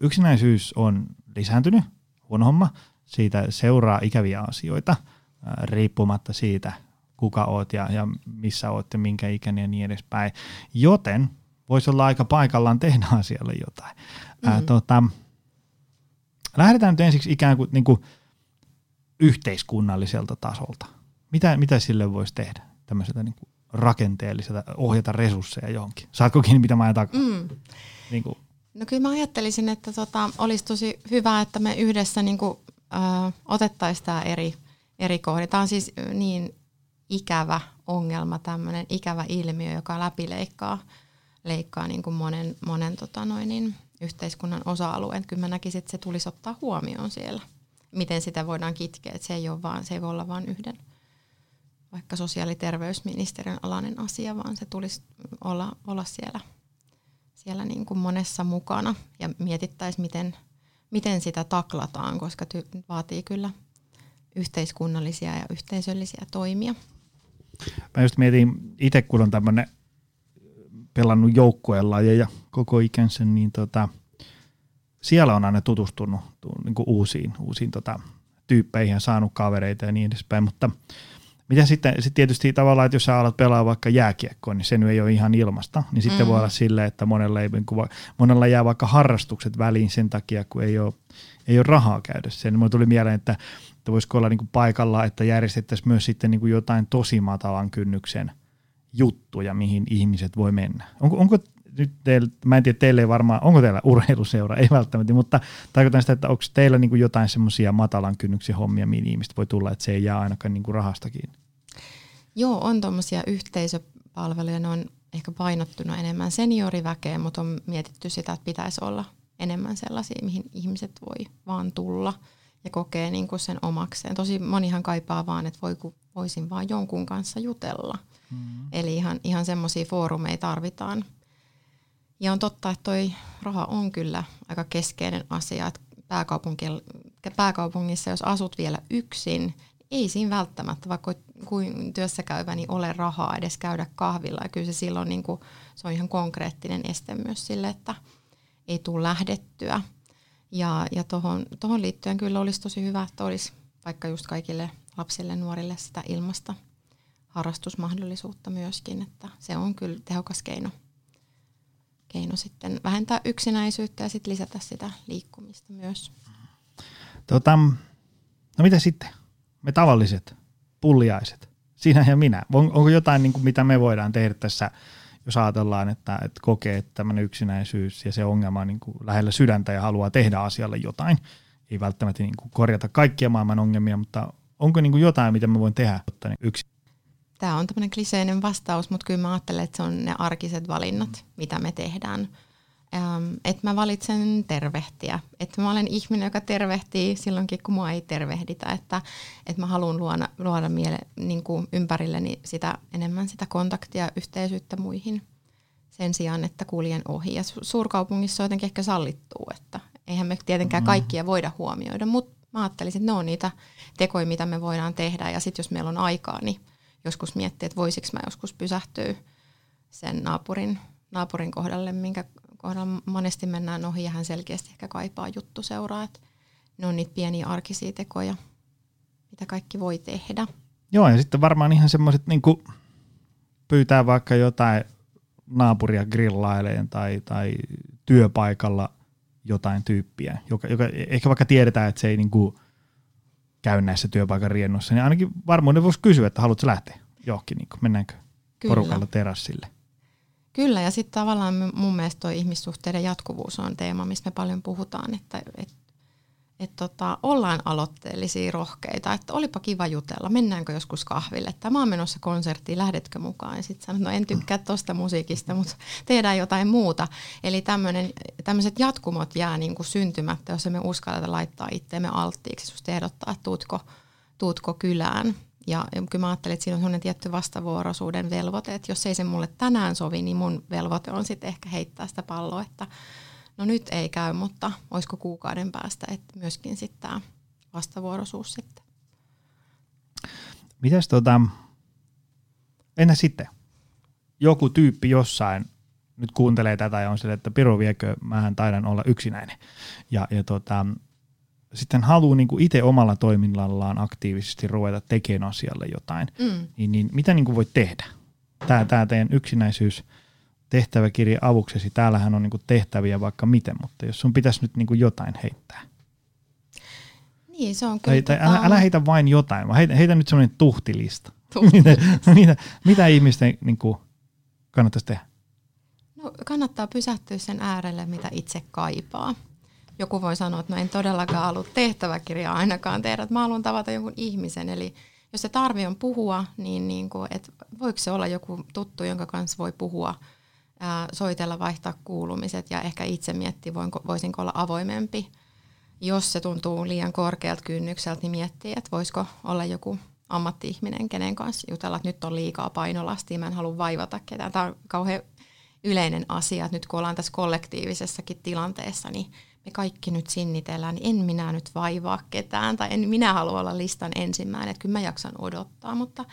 yksinäisyys on lisääntynyt, huono homma, siitä seuraa ikäviä asioita, riippumatta siitä, kuka oot ja missä oot ja minkä ikäinen ja niin edespäin. Joten voisi olla aika paikallaan tehdä asialle jotain. Lähdetään nyt ensiksi ikään kuin, yhteiskunnalliselta tasolta. Mitä sille voisi tehdä tämmöiseltä niin kuin rakenteelliselta, ohjata resursseja johonkin? Saatko kiinni mitä mä ajan takaa? No kyllä mä ajattelisin, että olisi tosi hyvä, että me yhdessä otettaisiin tämä eri kohde. Tämä on siis niin ikävä ongelma, tämmöinen ikävä ilmiö, joka läpileikkaa niin kuin monen yhteiskunnan osa-alueen. Kyllä mä näkisin, että se tulisi ottaa huomioon siellä, miten sitä voidaan kitkeä. Että se ei voi olla vain yhden, vaikka sosiaali- ja terveysministeriön alainen asia, vaan se tulisi olla siellä niin kuin monessa mukana ja mietittäisiin, miten sitä taklataan, koska vaatii kyllä yhteiskunnallisia ja yhteisöllisiä toimia. Mä just mietin itse, kun on tämmöinen pelannut joukkueen lajeja koko ikänsä, niin siellä on aina tutustunut niin kuin uusiin tyyppeihin ja saanut kavereita ja niin edespäin, mutta mitä sitten tietysti tavallaan, että jos sä alat pelaa vaikka jääkiekkoon, niin se nyt ei ole ihan ilmasta. Niin sitten voi olla silleen, että monella jää vaikka harrastukset väliin sen takia, kun ei ole rahaa käydä sen. Mulle tuli mieleen, että voisiko olla niinku paikalla, että järjestettäisiin myös sitten niinku jotain tosi matalan kynnyksen juttuja, mihin ihmiset voi mennä. Onko nyt teillä, mä en tiedä, teillä ei varmaan, onko teillä urheiluseura, ei välttämättä, mutta tarkoitan sitä, että onko teillä niin kuin jotain semmoisia matalan kynnyksen hommia, mihin ihmiset voi tulla, että se ei jää ainakaan niin kuin rahasta kiinni. Joo, on tuommoisia yhteisöpalveluja, ne on ehkä painottuna enemmän senioriväkeen, mutta on mietitty sitä, että pitäisi olla enemmän sellaisia, mihin ihmiset voi vaan tulla ja kokee niin kuin sen omakseen. Tosi monihan kaipaa vaan, että voisin vaan jonkun kanssa jutella. Mm-hmm. Eli ihan semmoisia foorumeja tarvitaan. Ja on totta, että toi raha on kyllä aika keskeinen asia. Että pääkaupungissa, jos asut vielä yksin, ei siinä välttämättä, vaikka kuin työssäkäyvä, niin ole rahaa edes käydä kahvilla. Ja kyllä se silloin niin kuin, se on ihan konkreettinen este myös sille, että ei tule lähdettyä. Ja tohon liittyen kyllä olisi tosi hyvä, että olisi vaikka just kaikille lapsille, nuorille sitä ilmasta harrastusmahdollisuutta myöskin. Että se on kyllä tehokas keino sitten vähentää yksinäisyyttä ja sit lisätä sitä liikkumista myös. No mitä sitten? Me tavalliset pulliaiset, sinä ja minä. Onko jotain, niin kuin, mitä me voidaan tehdä tässä, jos ajatellaan, että kokee tämmöinen yksinäisyys ja se ongelma on niin kuin lähellä sydäntä ja haluaa tehdä asialle jotain. Ei välttämättä niin kuin korjata kaikkia maailman ongelmia, mutta onko niin kuin jotain, mitä me voin tehdä? Tämä on tämmöinen kliseinen vastaus, mutta kyllä mä ajattelen, että se on ne arkiset valinnat, mitä me tehdään. Että mä valitsen tervehtiä. Että mä olen ihminen, joka tervehtii silloinkin, kun mua ei tervehditä. Että mä haluan luoda niin kuin ympärilleni sitä, enemmän sitä kontaktia ja yhteisyyttä muihin sen sijaan, että kuljen ohi. Ja suurkaupungissa on jotenkin ehkä sallittuu, että eihän me tietenkään kaikkia voida huomioida. Mutta mä ajattelisin, että ne on niitä tekoja, mitä me voidaan tehdä. Ja sitten jos meillä on aikaa, niin joskus miettii, että voisiko mä joskus pysähtyä sen naapurin kohdalle, minkä kohdalla monesti mennään ohi ja hän selkeästi ehkä kaipaa juttuseuraa. Ne on niitä pieniä arkisia tekoja, mitä kaikki voi tehdä. Joo, ja sitten varmaan ihan semmoiset, niin kuin pyytää vaikka jotain naapuria grillaileen tai työpaikalla jotain tyyppiä, joka ehkä vaikka tiedetään, että se ei niin kuin käy näissä työpaikan riennossa, niin ainakin varmuuden voisi kysyä, että haluatko lähteä johonkin, niin mennäänkö porukalla terassille. Kyllä, ja sitten tavallaan mun mielestä tuo ihmissuhteiden jatkuvuus on teema, mistä me paljon puhutaan, että ollaan aloitteellisia, rohkeita, että olipa kiva jutella, mennäänkö joskus kahville, tai mä oon menossa konserttiin, lähdetkö mukaan, ja sitten sanot, no en tykkää tosta musiikista, mutta tehdään jotain muuta. Eli tämmöiset jatkumot jää niinku syntymättä, jos emme uskalleta laittaa itseämme alttiiksi, susta ehdottaa, että tuutko kylään. Ja kyllä mä ajattelin, että siinä on sellainen tietty vastavuoroisuuden velvoite, että jos ei se mulle tänään sovi, niin mun velvoite on sitten ehkä heittää sitä palloa, että no nyt ei käy, mutta olisiko kuukauden päästä, että myöskin sitten tämä vastavuoroisuus sitten. Mitäs entä sitten? Joku tyyppi jossain nyt kuuntelee tätä ja on sille, että piru viekö, mähän taidan olla yksinäinen. Ja sitten haluaa niin kuin itse omalla toiminnallaan aktiivisesti ruveta tekemään asialle jotain, niin mitä niin kuin voit tehdä? Tämä teidän yksinäisyys tehtäväkirja avuksesi, täällähän on niin kuin tehtäviä vaikka miten, mutta jos sun pitäisi nyt niin kuin jotain heittää. Niin, se on kyllä. Älä heitä vain jotain, vaan heitä nyt semmoinen tuhtilista. Mitä ihmisten niin kuin kannattaisi tehdä? No, kannattaa pysähtyä sen äärelle, mitä itse kaipaa. Joku voi sanoa, että no en todellakaan halua tehtäväkirjaa ainakaan tehdä, että mä haluan tavata jonkun ihmisen. Eli jos se tarve on puhua, niin kuin, että voiko se olla joku tuttu, jonka kanssa voi puhua, soitella, vaihtaa kuulumiset ja ehkä itse miettiä, voisinko olla avoimempi. Jos se tuntuu liian korkealta kynnykseltä, niin miettii, että voisiko olla joku ammatti-ihminen, kenen kanssa jutella, että nyt on liikaa painolastia, mä en halua vaivata ketään. Tämä on kauhean yleinen asia, että nyt kun ollaan tässä kollektiivisessakin tilanteessa, niin me kaikki nyt sinnitellään, niin en minä nyt vaivaa ketään, tai en minä halua olla listan ensimmäinen, että kyllä mä jaksan odottaa, mutta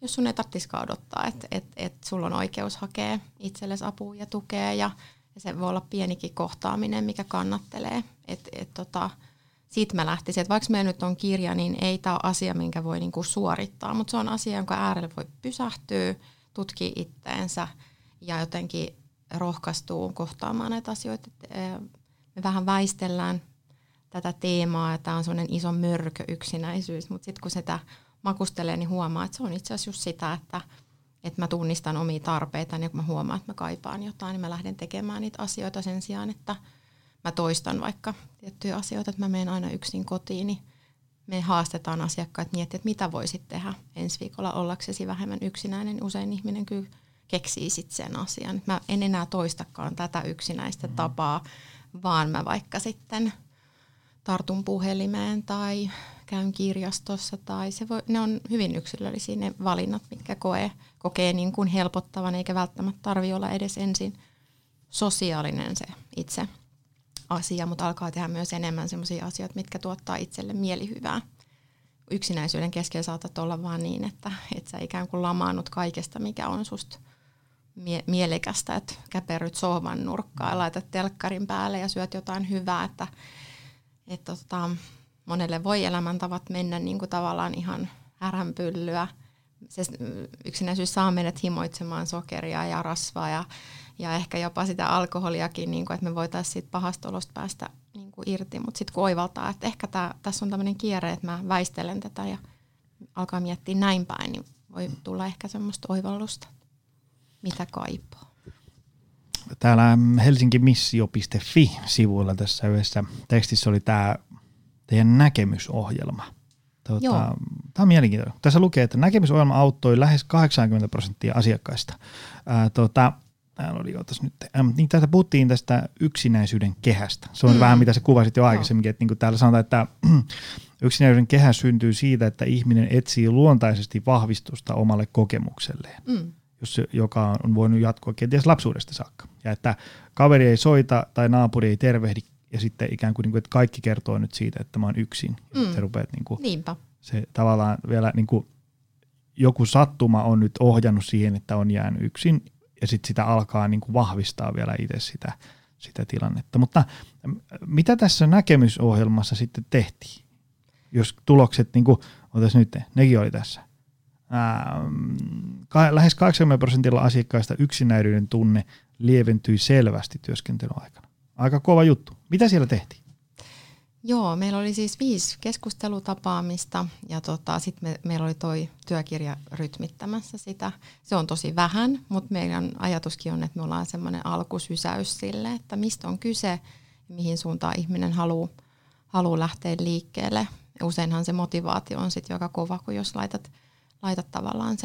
jos sun ei tarvitsisikaan odottaa, että sulla on oikeus hakea itsellesi apua ja tukea, ja se voi olla pienikin kohtaaminen, mikä kannattelee. Siitä mä lähtisin, että vaikka meillä nyt on kirja, niin ei tämä ole asia, minkä voi niinku suorittaa, mutta se on asia, jonka äärellä voi pysähtyä, tutkia itteensä ja jotenkin rohkaistua kohtaamaan näitä asioita. Me vähän väistellään tätä teemaa, ja tämä on sellainen iso mörkö yksinäisyys, mutta sitten kun sitä makustelee, niin huomaa, että se on itse asiassa just sitä, että Että mä tunnistan omia tarpeitani ja kun mä huomaan, että mä kaipaan jotain, niin mä lähden tekemään niitä asioita sen sijaan, että mä toistan vaikka tiettyjä asioita, että mä menen aina yksin kotiin, niin me haastetaan asiakkaat miettiä, että mitä voisit tehdä ensi viikolla ollaksesi vähemmän yksinäinen. Usein ihminen kyllä keksii sitten sen asian. Mä en enää toistakaan tätä yksinäistä tapaa, vaan mä vaikka sitten tartun puhelimeen tai käyn kirjastossa. Tai ne on hyvin yksilöllisiä ne valinnat, mitkä kokee niin kuin helpottavan, eikä välttämättä tarvitse olla edes ensin sosiaalinen se itse asia, mutta alkaa tehdä myös enemmän sellaisia asioita, mitkä tuottaa itselle mielihyvää. Yksinäisyyden keskellä saatat olla vaan niin, että et sä ikään kuin lamaannut kaikesta, mikä on susta mielekästä, että käperryt sohvan nurkkaan, laitat telkkarin päälle ja syöt jotain hyvää, että monelle voi elämäntavat mennä niin kuin tavallaan ihan häränpyllyä. Se yksinäisyys saa meidät himoitsemaan sokeria ja rasvaa ja ehkä jopa sitä alkoholiakin, niin kuin, että me voitaisiin siitä pahasta olosta päästä niin kuin irti. Mutta sitten kun oivaltaa, että ehkä tässä on tämmöinen kierre, että mä väistelen tätä ja alkaa miettiä näin päin, niin voi tulla ehkä semmoista oivallusta, mitä kaipaa. Täällä helsinkimissio.fi-sivuilla tässä yhdessä tekstissä oli tämä teidän näkemysohjelma. Tämä on mielenkiintoinen. Tässä lukee, että näkemysohjelma auttoi lähes 80% asiakkaista. Niin tästä puhuttiin tästä yksinäisyyden kehästä. Se on vähän mitä sä kuvasit jo aikaisemminkin, että niin täällä sanotaan, että yksinäisyyden kehä syntyy siitä, että ihminen etsii luontaisesti vahvistusta omalle kokemukselleen, joka on voinut jatkua kenties lapsuudesta saakka. Ja että kaveri ei soita tai naapuri ei tervehdi ja sitten ikään kuin, että kaikki kertoo nyt siitä, että mä oon yksin. Se rupeat niin kuin, se tavallaan vielä niin kuin, joku sattuma on nyt ohjannut siihen, että on jäänyt yksin. Ja sitten sitä alkaa niin kuin vahvistaa vielä itse sitä tilannetta. Mutta mitä tässä näkemysohjelmassa sitten tehtiin? Jos tulokset, niin kuin otas nyt, nekin oli tässä. Lähes 80% asiakkaista yksinäisyyden tunne lieventyi selvästi työskentelyn aikana. Aika kova juttu. Mitä siellä tehtiin? Joo, meillä oli siis 5 keskustelutapaamista ja sitten meillä oli toi työkirja rytmittämässä sitä. Se on tosi vähän, mutta meidän ajatuskin on, että me ollaan semmoinen alkusysäys sille, että mistä on kyse, mihin suuntaan ihminen haluaa lähteä liikkeelle. Useinhan se motivaatio on sitten joka kova, kun jos laitat tavallaan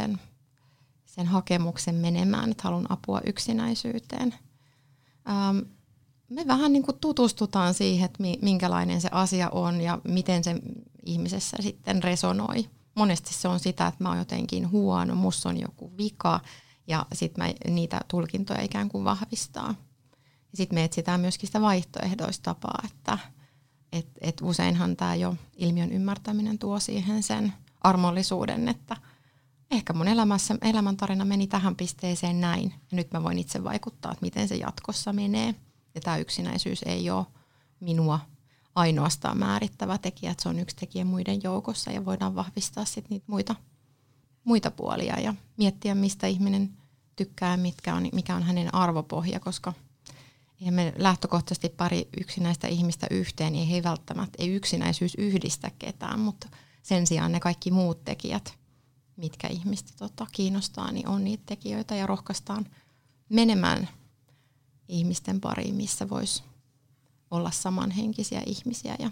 sen hakemuksen menemään, että haluan apua yksinäisyyteen. Me vähän niin kuin tutustutaan siihen, että minkälainen se asia on ja miten se ihmisessä sitten resonoi. Monesti se on sitä, että mä oon jotenkin huono, musta on joku vika ja sitten mä niitä tulkintoja ikään kuin vahvistaa. Sitten me etsitään myöskin sitä vaihtoehdoistapaa, että et useinhan tämä jo ilmiön ymmärtäminen tuo siihen sen armollisuuden, että ehkä mun elämäntarina meni tähän pisteeseen näin ja nyt mä voin itse vaikuttaa, että miten se jatkossa menee. Ja tämä yksinäisyys ei ole minua ainoastaan määrittävä tekijä, että se on yksi tekijä muiden joukossa ja voidaan vahvistaa sit niitä muita puolia ja miettiä, mistä ihminen tykkää, mikä on hänen arvopohja, koska eihän me lähtökohtaisesti pari yksinäistä ihmistä yhteen, niin ei välttämättä ei yksinäisyys yhdistä ketään, mutta sen sijaan ne kaikki muut tekijät, mitkä ihmistä kiinnostaa, niin on niitä tekijöitä ja rohkaistaan menemään ihmisten pariin, missä voisi olla samanhenkisiä ihmisiä ja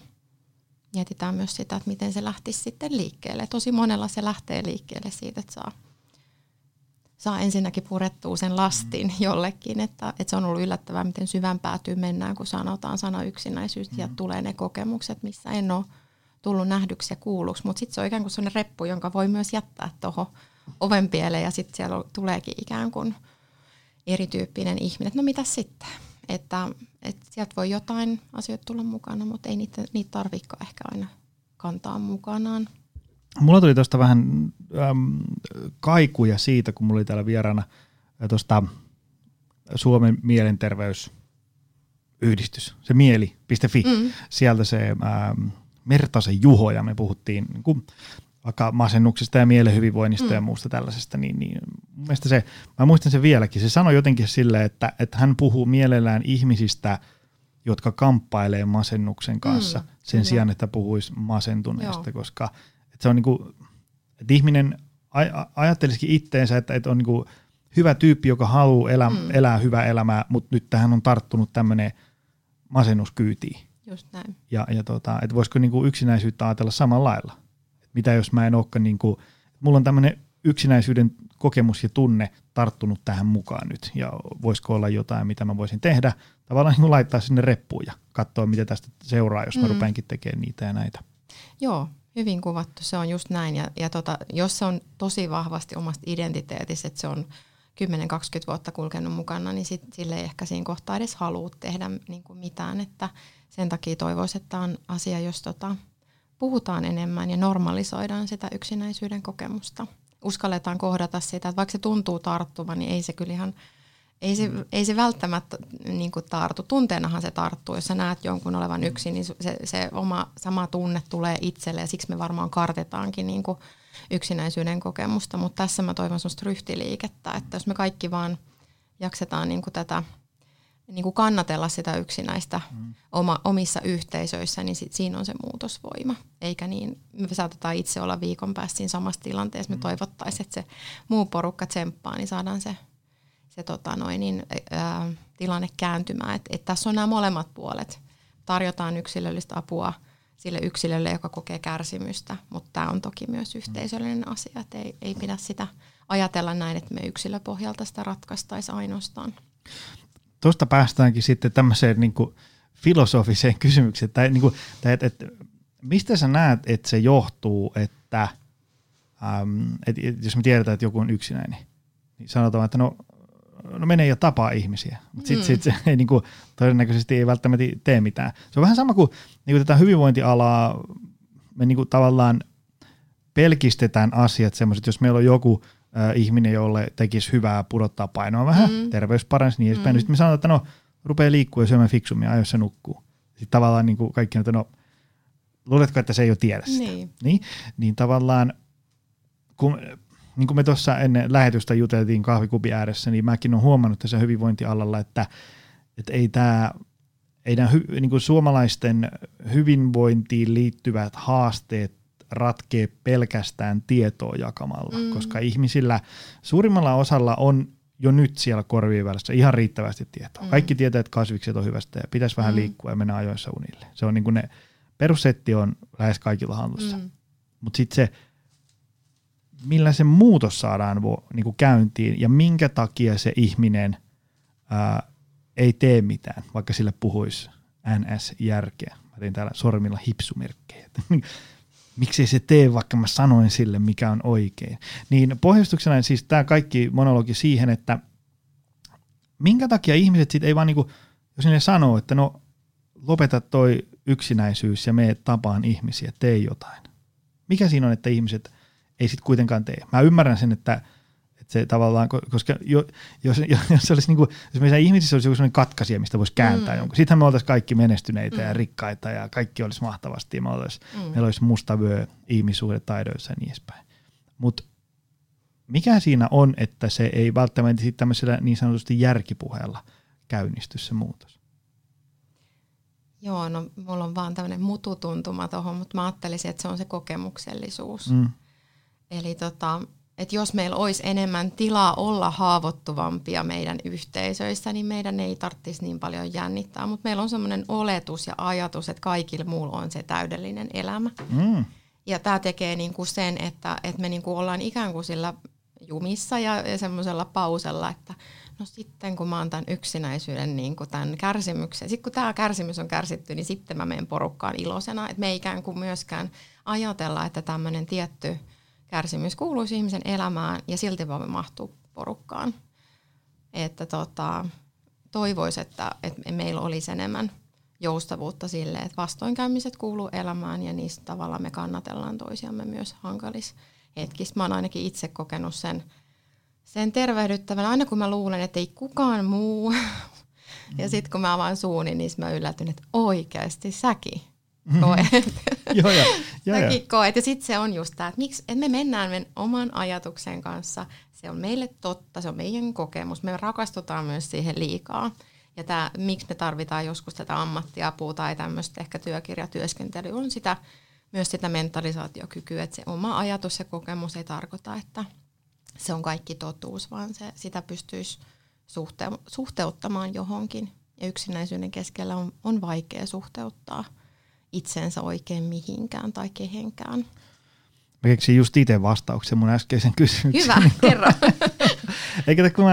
mietitään myös sitä, että miten se lähtisi sitten liikkeelle. Tosi monella se lähtee liikkeelle siitä, että saa ensinnäkin purettua sen lastin jollekin, että se on ollut yllättävää, miten syvään päätyy mennään, kun sanotaan sana yksinäisyys ja tulee ne kokemukset, missä en ole tullut nähdyksi ja kuulluksi, mutta sitten se on ikään kuin sellainen reppu, jonka voi myös jättää tuohon oven pieleen ja sitten siellä tuleekin ikään kuin erityyppinen ihminen, että no mitä sitten, että sieltä voi jotain asioita tulla mukana, mutta ei niitä tarvitsekaan ehkä aina kantaa mukanaan. Mulla tuli tuosta vähän kaikuja siitä, kun mulla oli täällä vieraana tuosta Suomen mielenterveysyhdistys, se mieli.fi, sieltä se Mertasen Juho, ja me puhuttiin niin vaikka masennuksesta ja mielen hyvinvoinnista ja muusta tällaisesta, niin mun mielestä mä muistan sen vieläkin, se sanoi jotenkin silleen, että hän puhuu mielellään ihmisistä, jotka kamppailee masennuksen kanssa sen sijaan, että puhuisi masentuneesta, koska että se on niin kuin, että ihminen ajattelisikin itteensä, että on niin kuin hyvä tyyppi, joka haluaa elää hyvää elämää, mutta nyt tähän on tarttunut tämmöinen masennuskyytiin. Just näin. Ja että voisiko niin kuin yksinäisyyttä ajatella samalla lailla? Et mitä jos mä en olekaan, niin kuin, mulla on tämmöinen yksinäisyyden kokemus ja tunne tarttunut tähän mukaan nyt, ja voisiko olla jotain, mitä mä voisin tehdä, tavallaan niin kuin laittaa sinne reppuun ja katsoa, mitä tästä seuraa, jos mä rupeankin tekemään niitä ja näitä. Joo, hyvin kuvattu, se on just näin, ja jos se on tosi vahvasti omasta identiteetissä, että se on 10-20 vuotta kulkenut mukana, niin sille ei ehkä siinä kohtaa edes halua tehdä niin kuin mitään, että sen takia toivoisi, että on asia, jos puhutaan enemmän ja normalisoidaan sitä yksinäisyyden kokemusta. Uskalletaan kohdata sitä, että vaikka se tuntuu tarttuvan, niin ei se välttämättä niin kuin tartu. Tunteenahan se tarttuu. Jos sä näet jonkun olevan yksin, niin se oma sama tunne tulee itselle, ja siksi me varmaan kartetaankin niin kuin yksinäisyyden kokemusta. Mutta tässä mä toivon semmoista ryhtiliikettä, että jos me kaikki vaan jaksetaan niin kuin tätä, niin kuin kannatella sitä yksinäistä omissa yhteisöissä, niin siinä on se muutosvoima. Eikä niin, me saatetaan itse olla viikon päässä siinä samassa tilanteessa, me toivottaisiin, että se muu porukka tsemppaa, niin saadaan se tilanne kääntymään. Et tässä on nämä molemmat puolet. Tarjotaan yksilöllistä apua sille yksilölle, joka kokee kärsimystä, mutta tämä on toki myös yhteisöllinen asia, että ei pidä sitä ajatella näin, että me yksilöpohjalta sitä ratkaistaisiin ainoastaan. Tuosta päästäänkin sitten tämmöiseen niin kuin filosofiseen kysymykseen, että mistä sä näet, että se johtuu, että jos me tiedetään, että joku on yksinäinen, niin sanotaan, että no mene ja tapaa ihmisiä, mutta sitten se ei niin kuin, todennäköisesti ei välttämättä tee mitään. Se on vähän sama kuin, tätä hyvinvointialaa, me niin kuin, tavallaan pelkistetään asiat semmoiset, jos meillä on joku ihminen, jolle tekisi hyvää pudottaa painoa vähän, terveys paransi, niin edespäin. Sitten me sanotaan, että rupeaa liikkua ja syömään fiksummin, ajoissa nukkuu. Sitten tavallaan niin kuin kaikki, että luuletko, että se ei ole tiedä sitä? Niin tavallaan, kun me tuossa ennen lähetystä juteltiin kahvikupin ääressä, niin mäkin olen huomannut tässä hyvinvointialalla, että ei nämä niin kuin suomalaisten hyvinvointiin liittyvät haasteet ratkee pelkästään tietoa jakamalla, koska ihmisillä suurimmalla osalla on jo nyt siellä korvien välissä ihan riittävästi tietoa. Kaikki tietää, että kasvikset on hyvästä ja pitäisi vähän liikkua ja mennä ajoissa unille. Se on niin kuin ne perussetti on lähes kaikilla hallussa. Mutta sitten se, millä se muutos saadaan niin kuin käyntiin ja minkä takia se ihminen ei tee mitään, vaikka sille puhuisi NS-järkeä. Mä tein täällä sormilla hipsumerkkejä. Miksi ei se tee, vaikka mä sanoin sille, mikä on oikein. Niin pohjustuksena siis tämä kaikki monologi siihen, että minkä takia ihmiset sit ei vaan niinku, jos ne sanoo, että lopeta toi yksinäisyys ja mene tapaan ihmisiä, tee jotain. Mikä siinä on, että ihmiset ei sit kuitenkaan tee? Mä ymmärrän sen, että se tavallaan, koska jos olisi niinku, jos meissä ihmisissä olisi joku sellainen katkaisija, mistä voisi kääntää jonkun. Sittenhän me oltaisiin kaikki menestyneitä ja rikkaita ja kaikki olisi mahtavasti. Meillä olisi musta vyö ihmissuhdetaidoissa ja niin edespäin. Mutta mikä siinä on, että se ei välttämättä sitten tämmöisellä niin sanotusti järkipuheella käynnisty se muutos? Joo, no mulla on vaan tämmöinen mututuntuma tuohon, mutta mä ajattelisin, että se on se kokemuksellisuus. Eli että jos meillä olisi enemmän tilaa olla haavoittuvampia meidän yhteisöissä, niin meidän ei tarvitsisi niin paljon jännittää. Mutta meillä on semmoinen oletus ja ajatus, että kaikilla muulla on se täydellinen elämä. Ja tämä tekee niinku sen, että me niinku ollaan ikään kuin sillä jumissa ja semmoisella pausella, että no sitten kun mä oon tämän yksinäisyyden, niinku tämän kärsimyksen, sitten kun tämä kärsimys on kärsitty, niin sitten mä menen porukkaan iloisena. Että me ei ikään kuin myöskään ajatella, että tämmöinen tietty kärsimys kuuluisi ihmisen elämään ja silti vaan me mahtuu porukkaan. Että toivoisi, että meillä olisi enemmän joustavuutta sille, että vastoinkäymiset kuuluu elämään ja niistä tavallaan me kannatellaan toisiamme myös hankalissa hetkissä. Mä oon ainakin itse kokenut sen tervehdyttävän, aina kun mä luulen, että ei kukaan muu. Ja sitten kun mä avaan suuni, niin mä yllätyn, että oikeasti säkin koet. Säkin koet. Ja sitten se on just tämä, että me mennään meidän oman ajatuksen kanssa. Se on meille totta, se on meidän kokemus. Me rakastutaan myös siihen liikaa. Ja tämä, miksi me tarvitaan joskus tätä ammattiapua tai tämmöistä ehkä työkirjatyöskentelyä, on sitä myös sitä mentalisaatiokykyä, että se oma ajatus ja kokemus ei tarkoita, että se on kaikki totuus, vaan se, sitä pystyisi suhteuttamaan johonkin. Ja yksinäisyyden keskellä on vaikea suhteuttaa itsensä oikein mihinkään tai kehenkään. Mä keksin just itse vastauksen mun äskeisen kysymykseen. Hyvä, kerro. Eikä, kun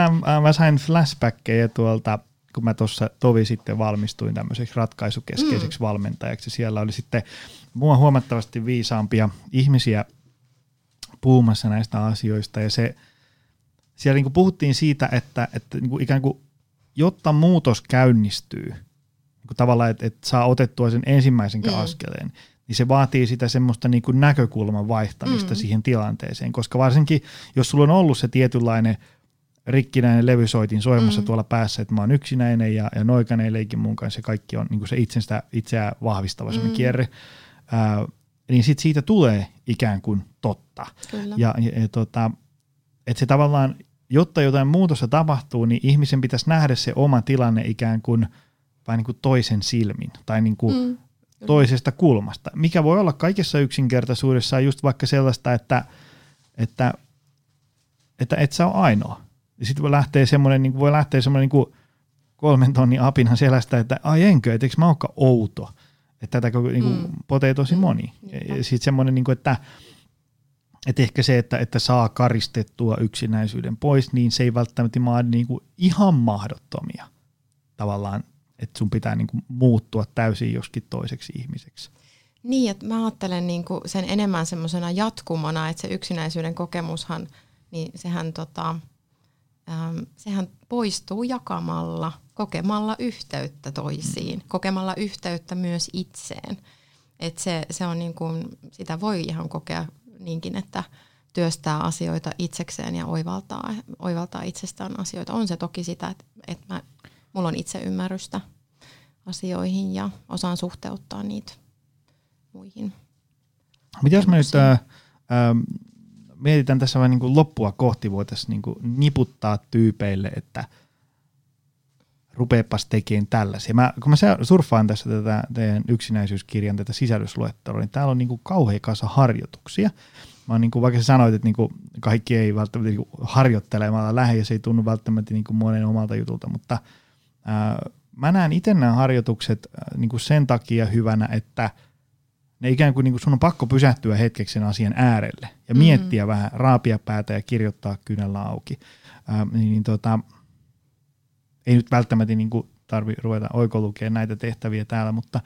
mä sain flashbackkejä tuolta, kun mä tuossa tovi sitten valmistuin tämmöiseksi ratkaisukeskeiseksi valmentajaksi. Siellä oli sitten mua huomattavasti viisaampia ihmisiä puhumassa näistä asioista. Ja se, siellä niin kuin puhuttiin siitä, että niin kuin ikään kuin, jotta muutos käynnistyy, niin kuin tavallaan, että saa otettua sen ensimmäisenkin askeleen, niin se vaatii sitä semmoista niin kuin näkökulman vaihtamista siihen tilanteeseen, koska varsinkin, jos sulla on ollut se tietynlainen rikkinäinen levysoitin soimassa tuolla päässä, että mä oon yksinäinen ja noika ei leikin mun kanssa, ja kaikki on niin kuin se itseään vahvistava semmoinen kierre, niin sit siitä tulee ikään kuin totta. Kyllä. Että se tavallaan, jotta jotain muutosta tapahtuu, niin ihmisen pitäisi nähdä se oma tilanne ikään kuin vain niin kuin toisen silmin tai niin kuin toisesta kulmasta, mikä voi olla kaikessa yksinkertaisuudessaan just vaikka sellaista, että et sä ole ainoa. Ja sitten voi lähteä semmoinen niin 3 tonnin apinan selästä, että ai enkö, et eikö mä olekaan outo, että tätä niin kuin potee tosi moni. Ja sitten semmoinen, niin kuin, että ehkä se, että saa karistettua yksinäisyyden pois, niin se ei välttämättä ole niin kuin ihan mahdottomia tavallaan, että sun pitää niin kuin muuttua täysin joskin toiseksi ihmiseksi. Niin, että mä ajattelen niin kuin sen enemmän semmoisena jatkumona, että se yksinäisyyden kokemushan, niin sehän poistuu jakamalla, kokemalla yhteyttä toisiin, kokemalla yhteyttä myös itseen. Että se on niin kuin, sitä voi ihan kokea niinkin, että työstää asioita itsekseen ja oivaltaa itsestään asioita. On se toki sitä, että mulla on itse ymmärrystä asioihin ja osaan suhteuttaa niitä muihin. Mitä jos me nyt mietitään tässä vähän niin kuin loppua kohti, voitaisiin niin kuin niputtaa tyypeille, että rupeepas tekemään tällaisia. Kun mä surffaan tässä tätä teidän yksinäisyyskirjan, tätä sisällysluettelua, niin täällä on niin kuin kauhean kanssa harjoituksia. Mä oon niin kuin, vaikka sä sanoit, että niin kuin kaikki ei välttämättä niin kuin harjoittelemalla lähde, ja se ei tunnu välttämättä niin kuin monen omalta jutulta, mutta mä näen itse nämä harjoitukset niin kuin sen takia hyvänä, että ne ikään kuin, sun on pakko pysähtyä hetkeksi sen asian äärelle ja miettiä vähän, raapia päätä ja kirjoittaa kynällä auki. Ei nyt välttämättä niin kuin tarvitse ruveta oikolukemaan näitä tehtäviä täällä, mutta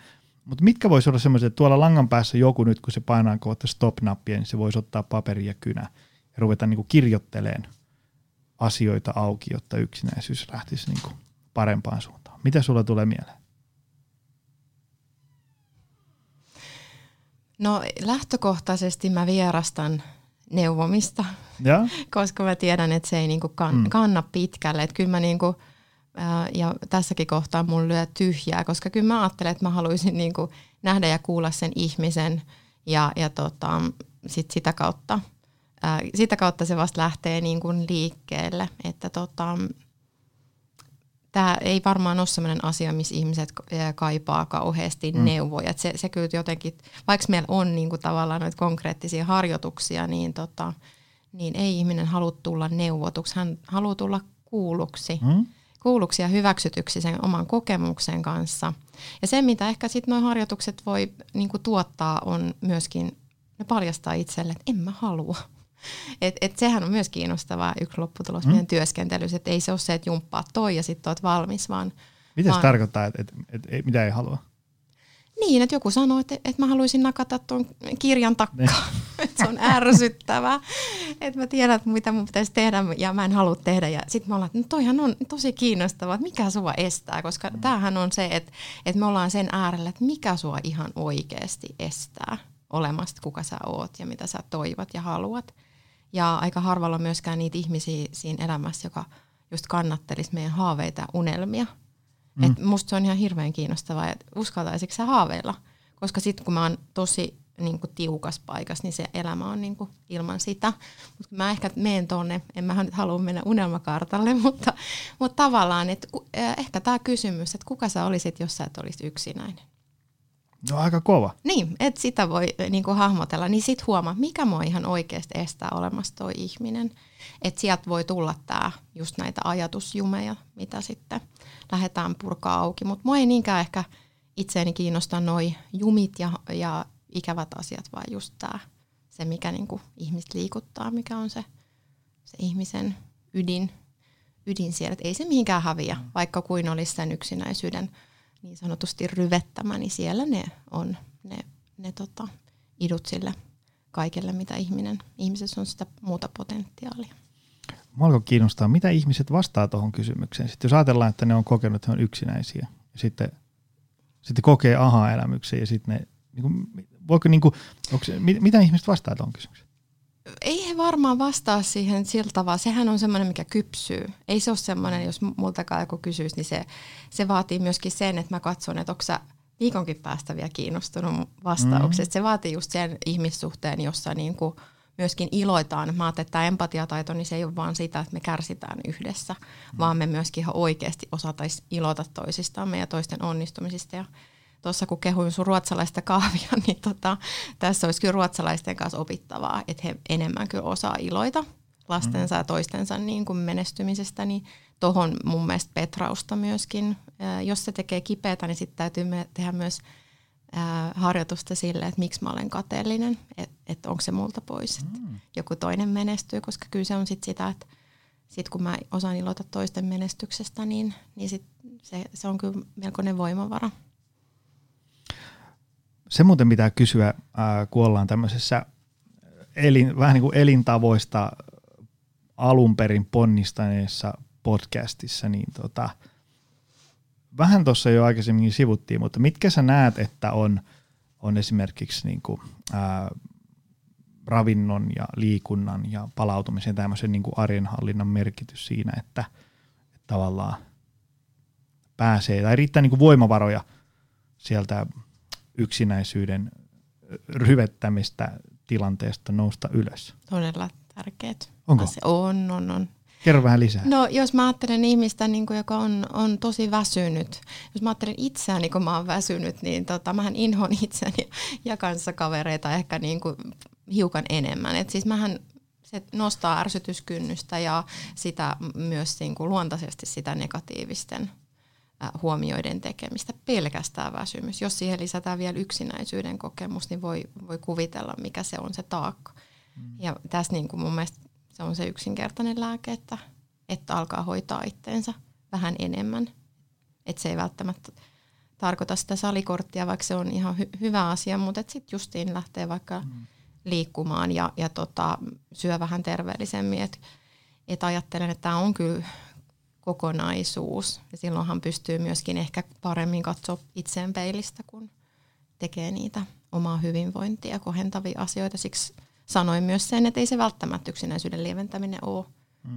mitkä voisi olla semmoisia, että tuolla langan päässä joku nyt, kun se painaa kohta stop-nappia, niin se voisi ottaa paperia ja kynä ja ruveta niin kuin kirjoittelemaan asioita auki, jotta yksinäisyys lähtisi niin kuin parempaan suuntaan. Mitä sulla tulee mieleen? No lähtökohtaisesti mä vierastan neuvomista, koska mä tiedän, että se ei niin kuin kanna pitkälle. Että kyllä mä niin kuin, ja tässäkin kohtaa mun lyö tyhjää, koska kyllä mä ajattelen, että mä haluaisin niin kuin nähdä ja kuulla sen ihmisen ja sit sitä kautta se vasta lähtee niin kuin liikkeelle, että tämä ei varmaan ole sellainen asia, missä ihmiset kaipaa kauheasti neuvoja. Se kyllä jotenkin, vaikka meillä on niin kuin tavallaan noita konkreettisia harjoituksia, niin, niin ei ihminen halua tulla neuvotuksi, hän haluaa tulla kuulluksi ja hyväksytyksi sen oman kokemuksen kanssa. Ja se, mitä ehkä sitten nuo harjoitukset voi niin kuin tuottaa, on myöskin, ne paljastaa itselle, että en mä halua. Et sehän on myös kiinnostavaa yksi lopputulos meidän työskentelyssä, että ei se ole se, että jumppaat toi ja sitten oot valmis, vaan... Mitä se tarkoittaa, että mitä ei halua? Niin, että joku sanoo, että mä haluaisin nakata tuon kirjan takkaan, että se on ärsyttävää, että mä tiedän, että mitä mun pitäisi tehdä ja mä en halua tehdä. Ja sitten mä ollaan, että no toihan on tosi kiinnostavaa, että mikä sua estää, koska tämähän on se, että me ollaan sen äärellä, että mikä sua ihan oikeasti estää olemasta, kuka sä oot ja mitä sä toivot ja haluat. Ja aika harvalla on myöskään niitä ihmisiä siinä elämässä, joka just kannattelisi meidän haaveita ja unelmia. Että musta se on ihan hirveän kiinnostavaa, että uskaltaisitko sä haaveilla, koska sitten kun mä oon tosi niin kuin tiukas paikassa, niin se elämä on niin kuin ilman sitä. Mutta mä ehkä menen tuonne, en mä nyt halua mennä unelmakartalle, mutta tavallaan, että ehkä tämä kysymys, että kuka sä olisit, jos sä et olisi yksinäinen. No aika kova. Niin, että sitä voi niinku hahmotella. Niin sit huomaa, mikä mua ihan oikeasti estää olemassa toi ihminen. Että sieltä voi tulla tää, just näitä ajatusjumeja, mitä sitten lähdetään purkaa auki. Mutta mua ei niinkään ehkä itseäni kiinnosta noi jumit ja ikävät asiat, vaan just tää, se mikä niinku ihmiset liikuttaa, mikä on se ihmisen ydin siellä. Et ei se mihinkään häviä, vaikka kuin olisi sen yksinäisyyden niin sanotusti ryvettämä, niin siellä ne on ne idut sille kaikelle, mitä ihmisessä on sitä muuta potentiaalia. Mä alkoi kiinnostaa, mitä ihmiset vastaa tuohon kysymykseen. Sitten jos ajatellaan, että ne on kokenut, että ne on yksinäisiä, ja sitten kokee aha-elämyksiä, ja sitten ne, mitä ihmiset vastaa tuohon kysymykseen? Ei he varmaan vastaa siihen sillä tavalla. Sehän on semmoinen, mikä kypsyy. Ei se ole semmoinen, jos multakaan joku kysyisi, niin se vaatii myöskin sen, että mä katson, että onko sä viikonkin päästä vielä kiinnostunut vastauksesta. Se vaatii just sen ihmissuhteen, jossa niinku myöskin iloitaan. Mä ajattelin, että tämä empatiataito, niin se ei ole vaan sitä, että me kärsitään yhdessä, vaan me myöskin ihan oikeasti osatais iloita toisistamme ja toisten onnistumisista. Ja tuossa kun kehuin sun ruotsalaista kahvia, niin tässä olisi kyllä ruotsalaisten kanssa opittavaa, että he enemmän kyllä osaa iloita lastensa ja toistensa niin kuin menestymisestä. Niin tuohon mun mielestä petrausta myöskin. Jos se tekee kipeätä, niin sitten täytyy tehdä myös harjoitusta sille, että miksi mä olen kateellinen, että onko se multa pois, että joku toinen menestyy, koska kyllä se on sitten sitä, että sitten kun mä osaan iloita toisten menestyksestä, niin sit se on kyllä melkoinen voimavara. Se muuten pitää kysyä, kun ollaan tämmöisessä vähän niin kuin elintavoista alun perin ponnistaneessa podcastissa, niin vähän tuossa jo aikaisemmin sivuttiin, mutta mitkä sä näet, että on esimerkiksi niin kuin, ravinnon ja liikunnan ja palautumisen tämmöisen niin kuin arjenhallinnan merkitys siinä, että tavallaan pääsee tai riittää niin kuin voimavaroja sieltä yksinäisyyden ryvettämistä tilanteesta nousta ylös. Todella tärkeät. Onko? On. Kerro vähän lisää. No jos mä ajattelen ihmistä, niin kuin, joka on tosi väsynyt, jos mä ajattelen itseäni, kun mä oon väsynyt, niin mähän inhoan itseäni ja kanssakavereita ehkä niin kuin hiukan enemmän. Et siis se nostaa ärsytyskynnystä ja sitä myös niin kuin luontaisesti sitä negatiivisten huomioiden tekemistä, pelkästään väsymys. Jos siihen lisätään vielä yksinäisyyden kokemus, niin voi kuvitella, mikä se on se taakka. Ja tässä niin kuin mun mielestä se on se yksinkertainen lääke, että alkaa hoitaa itteensä vähän enemmän. Että se ei välttämättä tarkoita sitä salikorttia, vaikka se on ihan hyvä asia, mutta sitten justiin lähtee vaikka liikkumaan ja syö vähän terveellisemmin. Et ajattelen, että tämä on kyllä kokonaisuus. Ja silloinhan pystyy myöskin ehkä paremmin katsoa itseen peilistä, kun tekee niitä omaa hyvinvointia kohentavia asioita. Siksi sanoin myös sen, että ei se välttämättä yksinäisyyden lieventäminen ole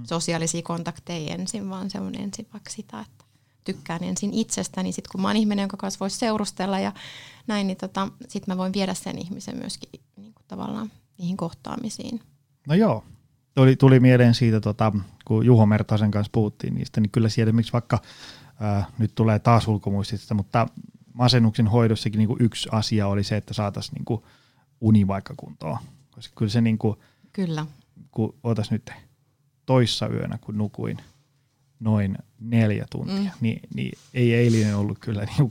sosiaalisia kontakteja ensin, vaan se on ensin vaikka sitä, että tykkään ensin itsestäni. Sitten kun mä oon ihminen, jonka kanssa voisi seurustella ja näin, niin sit mä voin viedä sen ihmisen myöskin niin kuin tavallaan niihin kohtaamisiin. No joo. Tuli mieleen siitä, kun Juho Mertasen kanssa puhuttiin niistä, niin kyllä siellä miksi vaikka, nyt tulee taas ulkomuistista, mutta masennuksen hoidossakin niin kuin yksi asia oli se, että saataisiin niin kuin uni vaikka kuntoon. Koska kyllä se, niin kuin, kun ootas nyt toissa yönä, kun nukuin noin 4 tuntia, niin ei eilinen ollut kyllä niin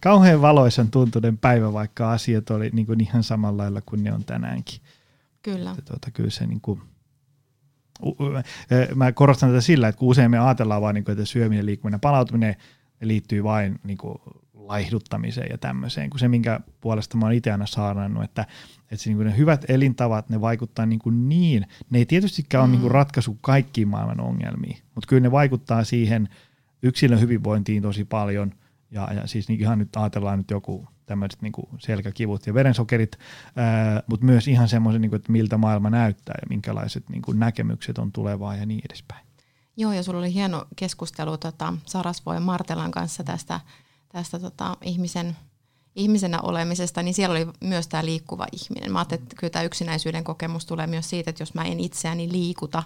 kauhean valoisan tuntunen päivä, vaikka asiat oli niin kuin ihan samalla lailla kuin ne on tänäänkin. Kyllä. Että, kyllä se niin kuin, mä korostan tätä sillä, että kun usein me ajatellaan vain, että syöminen, liikkuminen ja palautuminen liittyy vain laihduttamiseen ja tämmöiseen, kun se minkä puolesta mä oon itse aina saarnannut, että ne hyvät elintavat, ne vaikuttaa niin, ne ei tietystikään ole ratkaisu kaikkiin maailman ongelmiin, mutta kyllä ne vaikuttaa siihen yksilön hyvinvointiin tosi paljon ja siis ihan nyt ajatellaan nyt joku tämmöiset selkäkivut ja verensokerit, mutta myös ihan semmoisen, että miltä maailma näyttää ja minkälaiset näkemykset on tulevaa ja niin edespäin. Joo, ja sulla oli hieno keskustelu Sarasvuo ja Martelan kanssa tästä ihmisen ihmisenä olemisesta, niin siellä oli myös tämä liikkuva ihminen. Mä ajattelin, että kyllä tämä yksinäisyyden kokemus tulee myös siitä, että jos mä en itseäni liikuta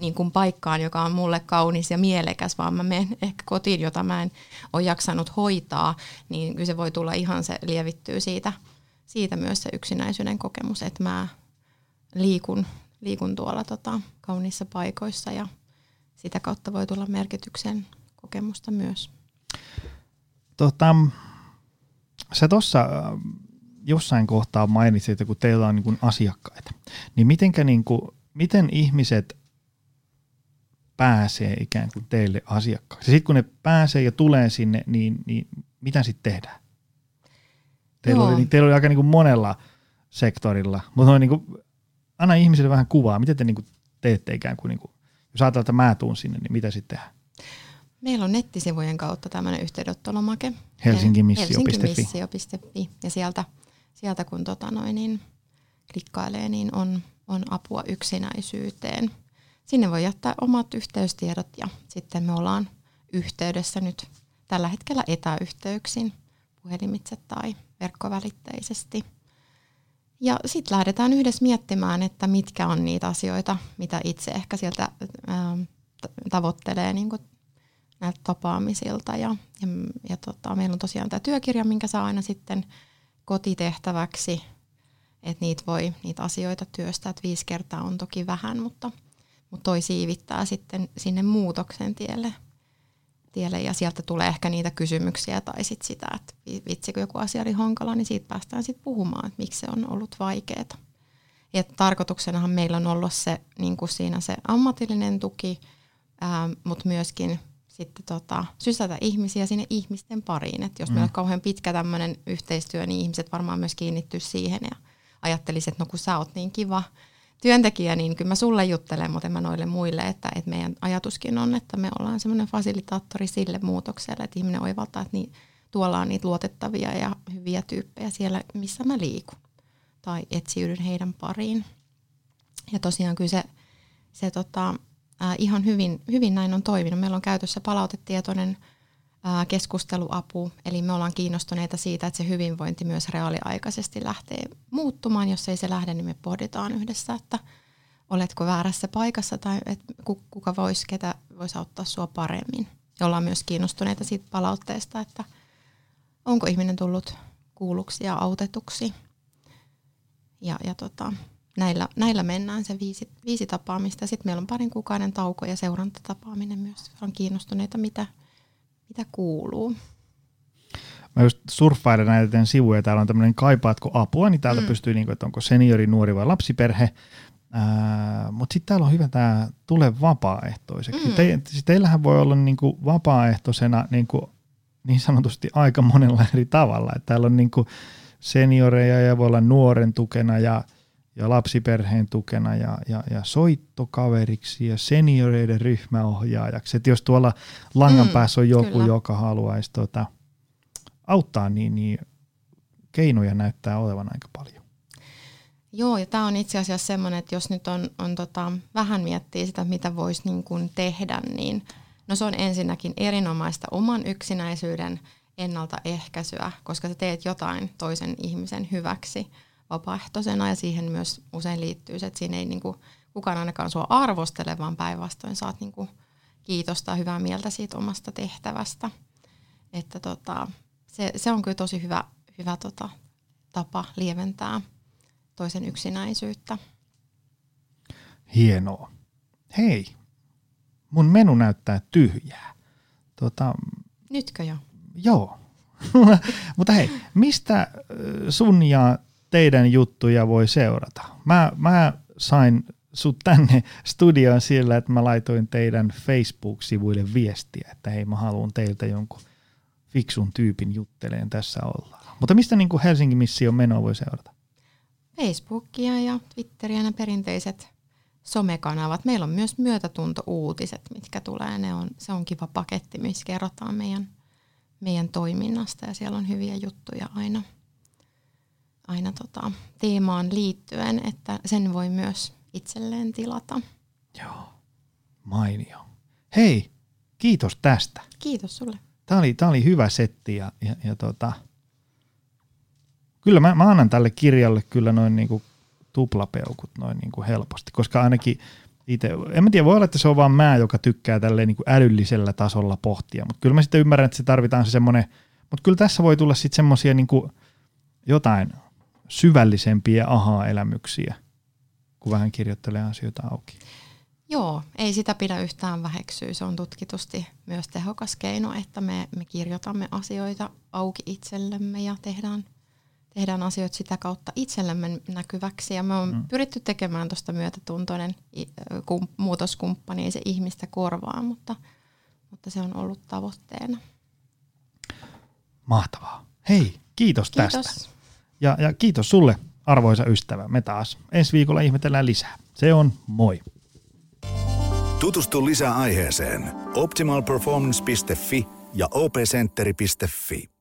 niin kuin paikkaan, joka on mulle kaunis ja mielekäs, vaan mä menen ehkä kotiin, jota mä en ole jaksanut hoitaa, niin kyllä se voi tulla ihan se lievittyy siitä myös se yksinäisyyden kokemus, että mä liikun tuolla kauniissa paikoissa ja sitä kautta voi tulla merkityksen kokemusta myös. Sä tuossa jossain kohtaa mainitsit, että kun teillä on niin kuin asiakkaita, niin, miten ihmiset pääsee ikään kuin teille asiakkaaksi? Sitten kun ne pääsee ja tulee sinne, niin mitä sitten tehdään? Teillä oli aika niin kuin monella sektorilla, mutta niin kuin, anna ihmisille vähän kuvaa, mitä te niin kuin teette ikään kuin, jos ajatellaan, että mä tuun sinne, niin mitä sitten tehdään? Meillä on nettisivujen kautta tämmöinen yhteydenottolomake. helsinkimissio.fi. Ja sieltä kun klikkailee, niin on apua yksinäisyyteen. Sinne voi jättää omat yhteystiedot ja sitten me ollaan yhteydessä nyt tällä hetkellä etäyhteyksin puhelimitse tai verkkovälitteisesti. Ja sitten lähdetään yhdessä miettimään, että mitkä on niitä asioita, mitä itse ehkä sieltä tavoittelee niin kuin näiltä tapaamisilta meillä on tosiaan tämä työkirja, minkä saa aina sitten kotitehtäväksi, että niitä asioita työstää, että 5 kertaa on toki vähän, mutta toi siivittää sitten sinne muutoksen tielle ja sieltä tulee ehkä niitä kysymyksiä tai sitten sitä, että vitsi kun joku asia oli hankala, niin siitä päästään sitten puhumaan, että miksi se on ollut vaikeaa. Ja tarkoituksenahan meillä on ollut se, niin kuin siinä se ammatillinen tuki, mutta myöskin sitten sysätä ihmisiä sinne ihmisten pariin. Et jos meillä on kauhean pitkä tämmöinen yhteistyö, niin ihmiset varmaan myös kiinnittyy siihen ja ajattelisivat, että no kun sä oot niin kiva työntekijä, niin kyllä mä sulle juttelen, mutta en mä noille muille. Että meidän ajatuskin on, että me ollaan semmoinen fasilitaattori sille muutokselle, että ihminen oivaltaa, että tuolla on niitä luotettavia ja hyviä tyyppejä siellä, missä mä liikun. Tai etsiydyn heidän pariin. Ja tosiaan kyllä se ihan hyvin näin on toiminut. Meillä on käytössä palautetietoinen keskusteluapu, eli me ollaan kiinnostuneita siitä, että se hyvinvointi myös reaaliaikaisesti lähtee muuttumaan. Jos ei se lähde, niin me pohditaan yhdessä, että oletko väärässä paikassa tai että ketä voisi auttaa sua paremmin. Ja ollaan myös kiinnostuneita siitä palautteesta, että onko ihminen tullut kuulluksi ja autetuksi. Näillä mennään se 5 tapaamista. Sitten meillä on 2 kuukauden tauko ja seurantatapaaminen myös. On kiinnostuneita, mitä kuuluu. Mä just surffailen näitä teidän sivuja. Täällä on tämmöinen kaipaatko apua, niin täältä pystyy, niin kuin, että onko seniori, nuori vai lapsiperhe. Mutta sitten täällä on hyvä tämä tule vapaaehtoiseksi. Teillähän voi olla niin kuin vapaaehtoisena niin sanotusti aika monella eri tavalla. Et täällä on niin kuin senioreja ja voi olla nuoren tukena ja lapsiperheen tukena ja soittokaveriksi ja senioreiden ryhmäohjaajaksi. Et jos tuolla langan päässä on joku, kyllä, joka haluaisi auttaa, niin keinoja näyttää olevan aika paljon. Joo, ja tämä on itse asiassa semmoinen, että jos nyt on vähän miettii sitä, mitä voisi niin kuin tehdä, niin no se on ensinnäkin erinomaista oman yksinäisyyden ennaltaehkäisyä, koska sä teet jotain toisen ihmisen hyväksi vapaaehtoisena ja siihen myös usein liittyy se, että siinä ei kukaan ainakaan sua arvostele, vaan päinvastoin saat kiitosta ja hyvää mieltä siitä omasta tehtävästä. Että se on kyllä tosi hyvä tapa lieventää toisen yksinäisyyttä. Hienoa. Hei, mun menu näyttää tyhjää. Nytkö jo? Joo. Mutta hei, mistä sun ja teidän juttuja voi seurata? Mä sain sut tänne studioon sillä, että mä laitoin teidän Facebook-sivuille viestiä, että hei, mä haluan teiltä jonkun fiksun tyypin jutteleen, tässä ollaan. Mutta mistä Helsingin Mission menoa voi seurata? Facebookia ja Twitteriä, nämä perinteiset somekanavat. Meillä on myös myötätunto-uutiset, mitkä tulee. Se on kiva paketti, missä kerrotaan meidän toiminnasta ja siellä on hyviä juttuja aina teemaan liittyen, että sen voi myös itselleen tilata. Joo, mainio. Hei, kiitos tästä. Kiitos sulle. Tää oli hyvä setti ja Kyllä mä annan tälle kirjalle kyllä noin niinku tuplapeukut noin niinku helposti, koska ainakin itse, en mä tiedä, voi olla, että se on vaan mä, joka tykkää tälleen niinku älyllisellä tasolla pohtia, mutta kyllä mä sitten ymmärrän, että se tarvitaan se semmoinen, mutta kyllä tässä voi tulla sitten semmoisia niinku jotain syvällisempiä aha-elämyksiä, kun vähän kirjoittelee asioita auki. Joo, ei sitä pidä yhtään väheksyä. Se on tutkitusti myös tehokas keino, että me kirjoitamme asioita auki itsellemme ja tehdään asioita sitä kautta itsellemme näkyväksi. Ja me on pyritty tekemään tuosta myötätuntoinen muutoskumppani, ei se ihmistä korvaa, mutta se on ollut tavoitteena. Mahtavaa. Hei, kiitos. Tästä. Ja kiitos sulle, arvoisa ystävä. Me taas ensi viikolla ihmetellään lisää. Se on moi. Tutustu lisää aiheeseen optimalperformance.fi ja opcenteri.fi.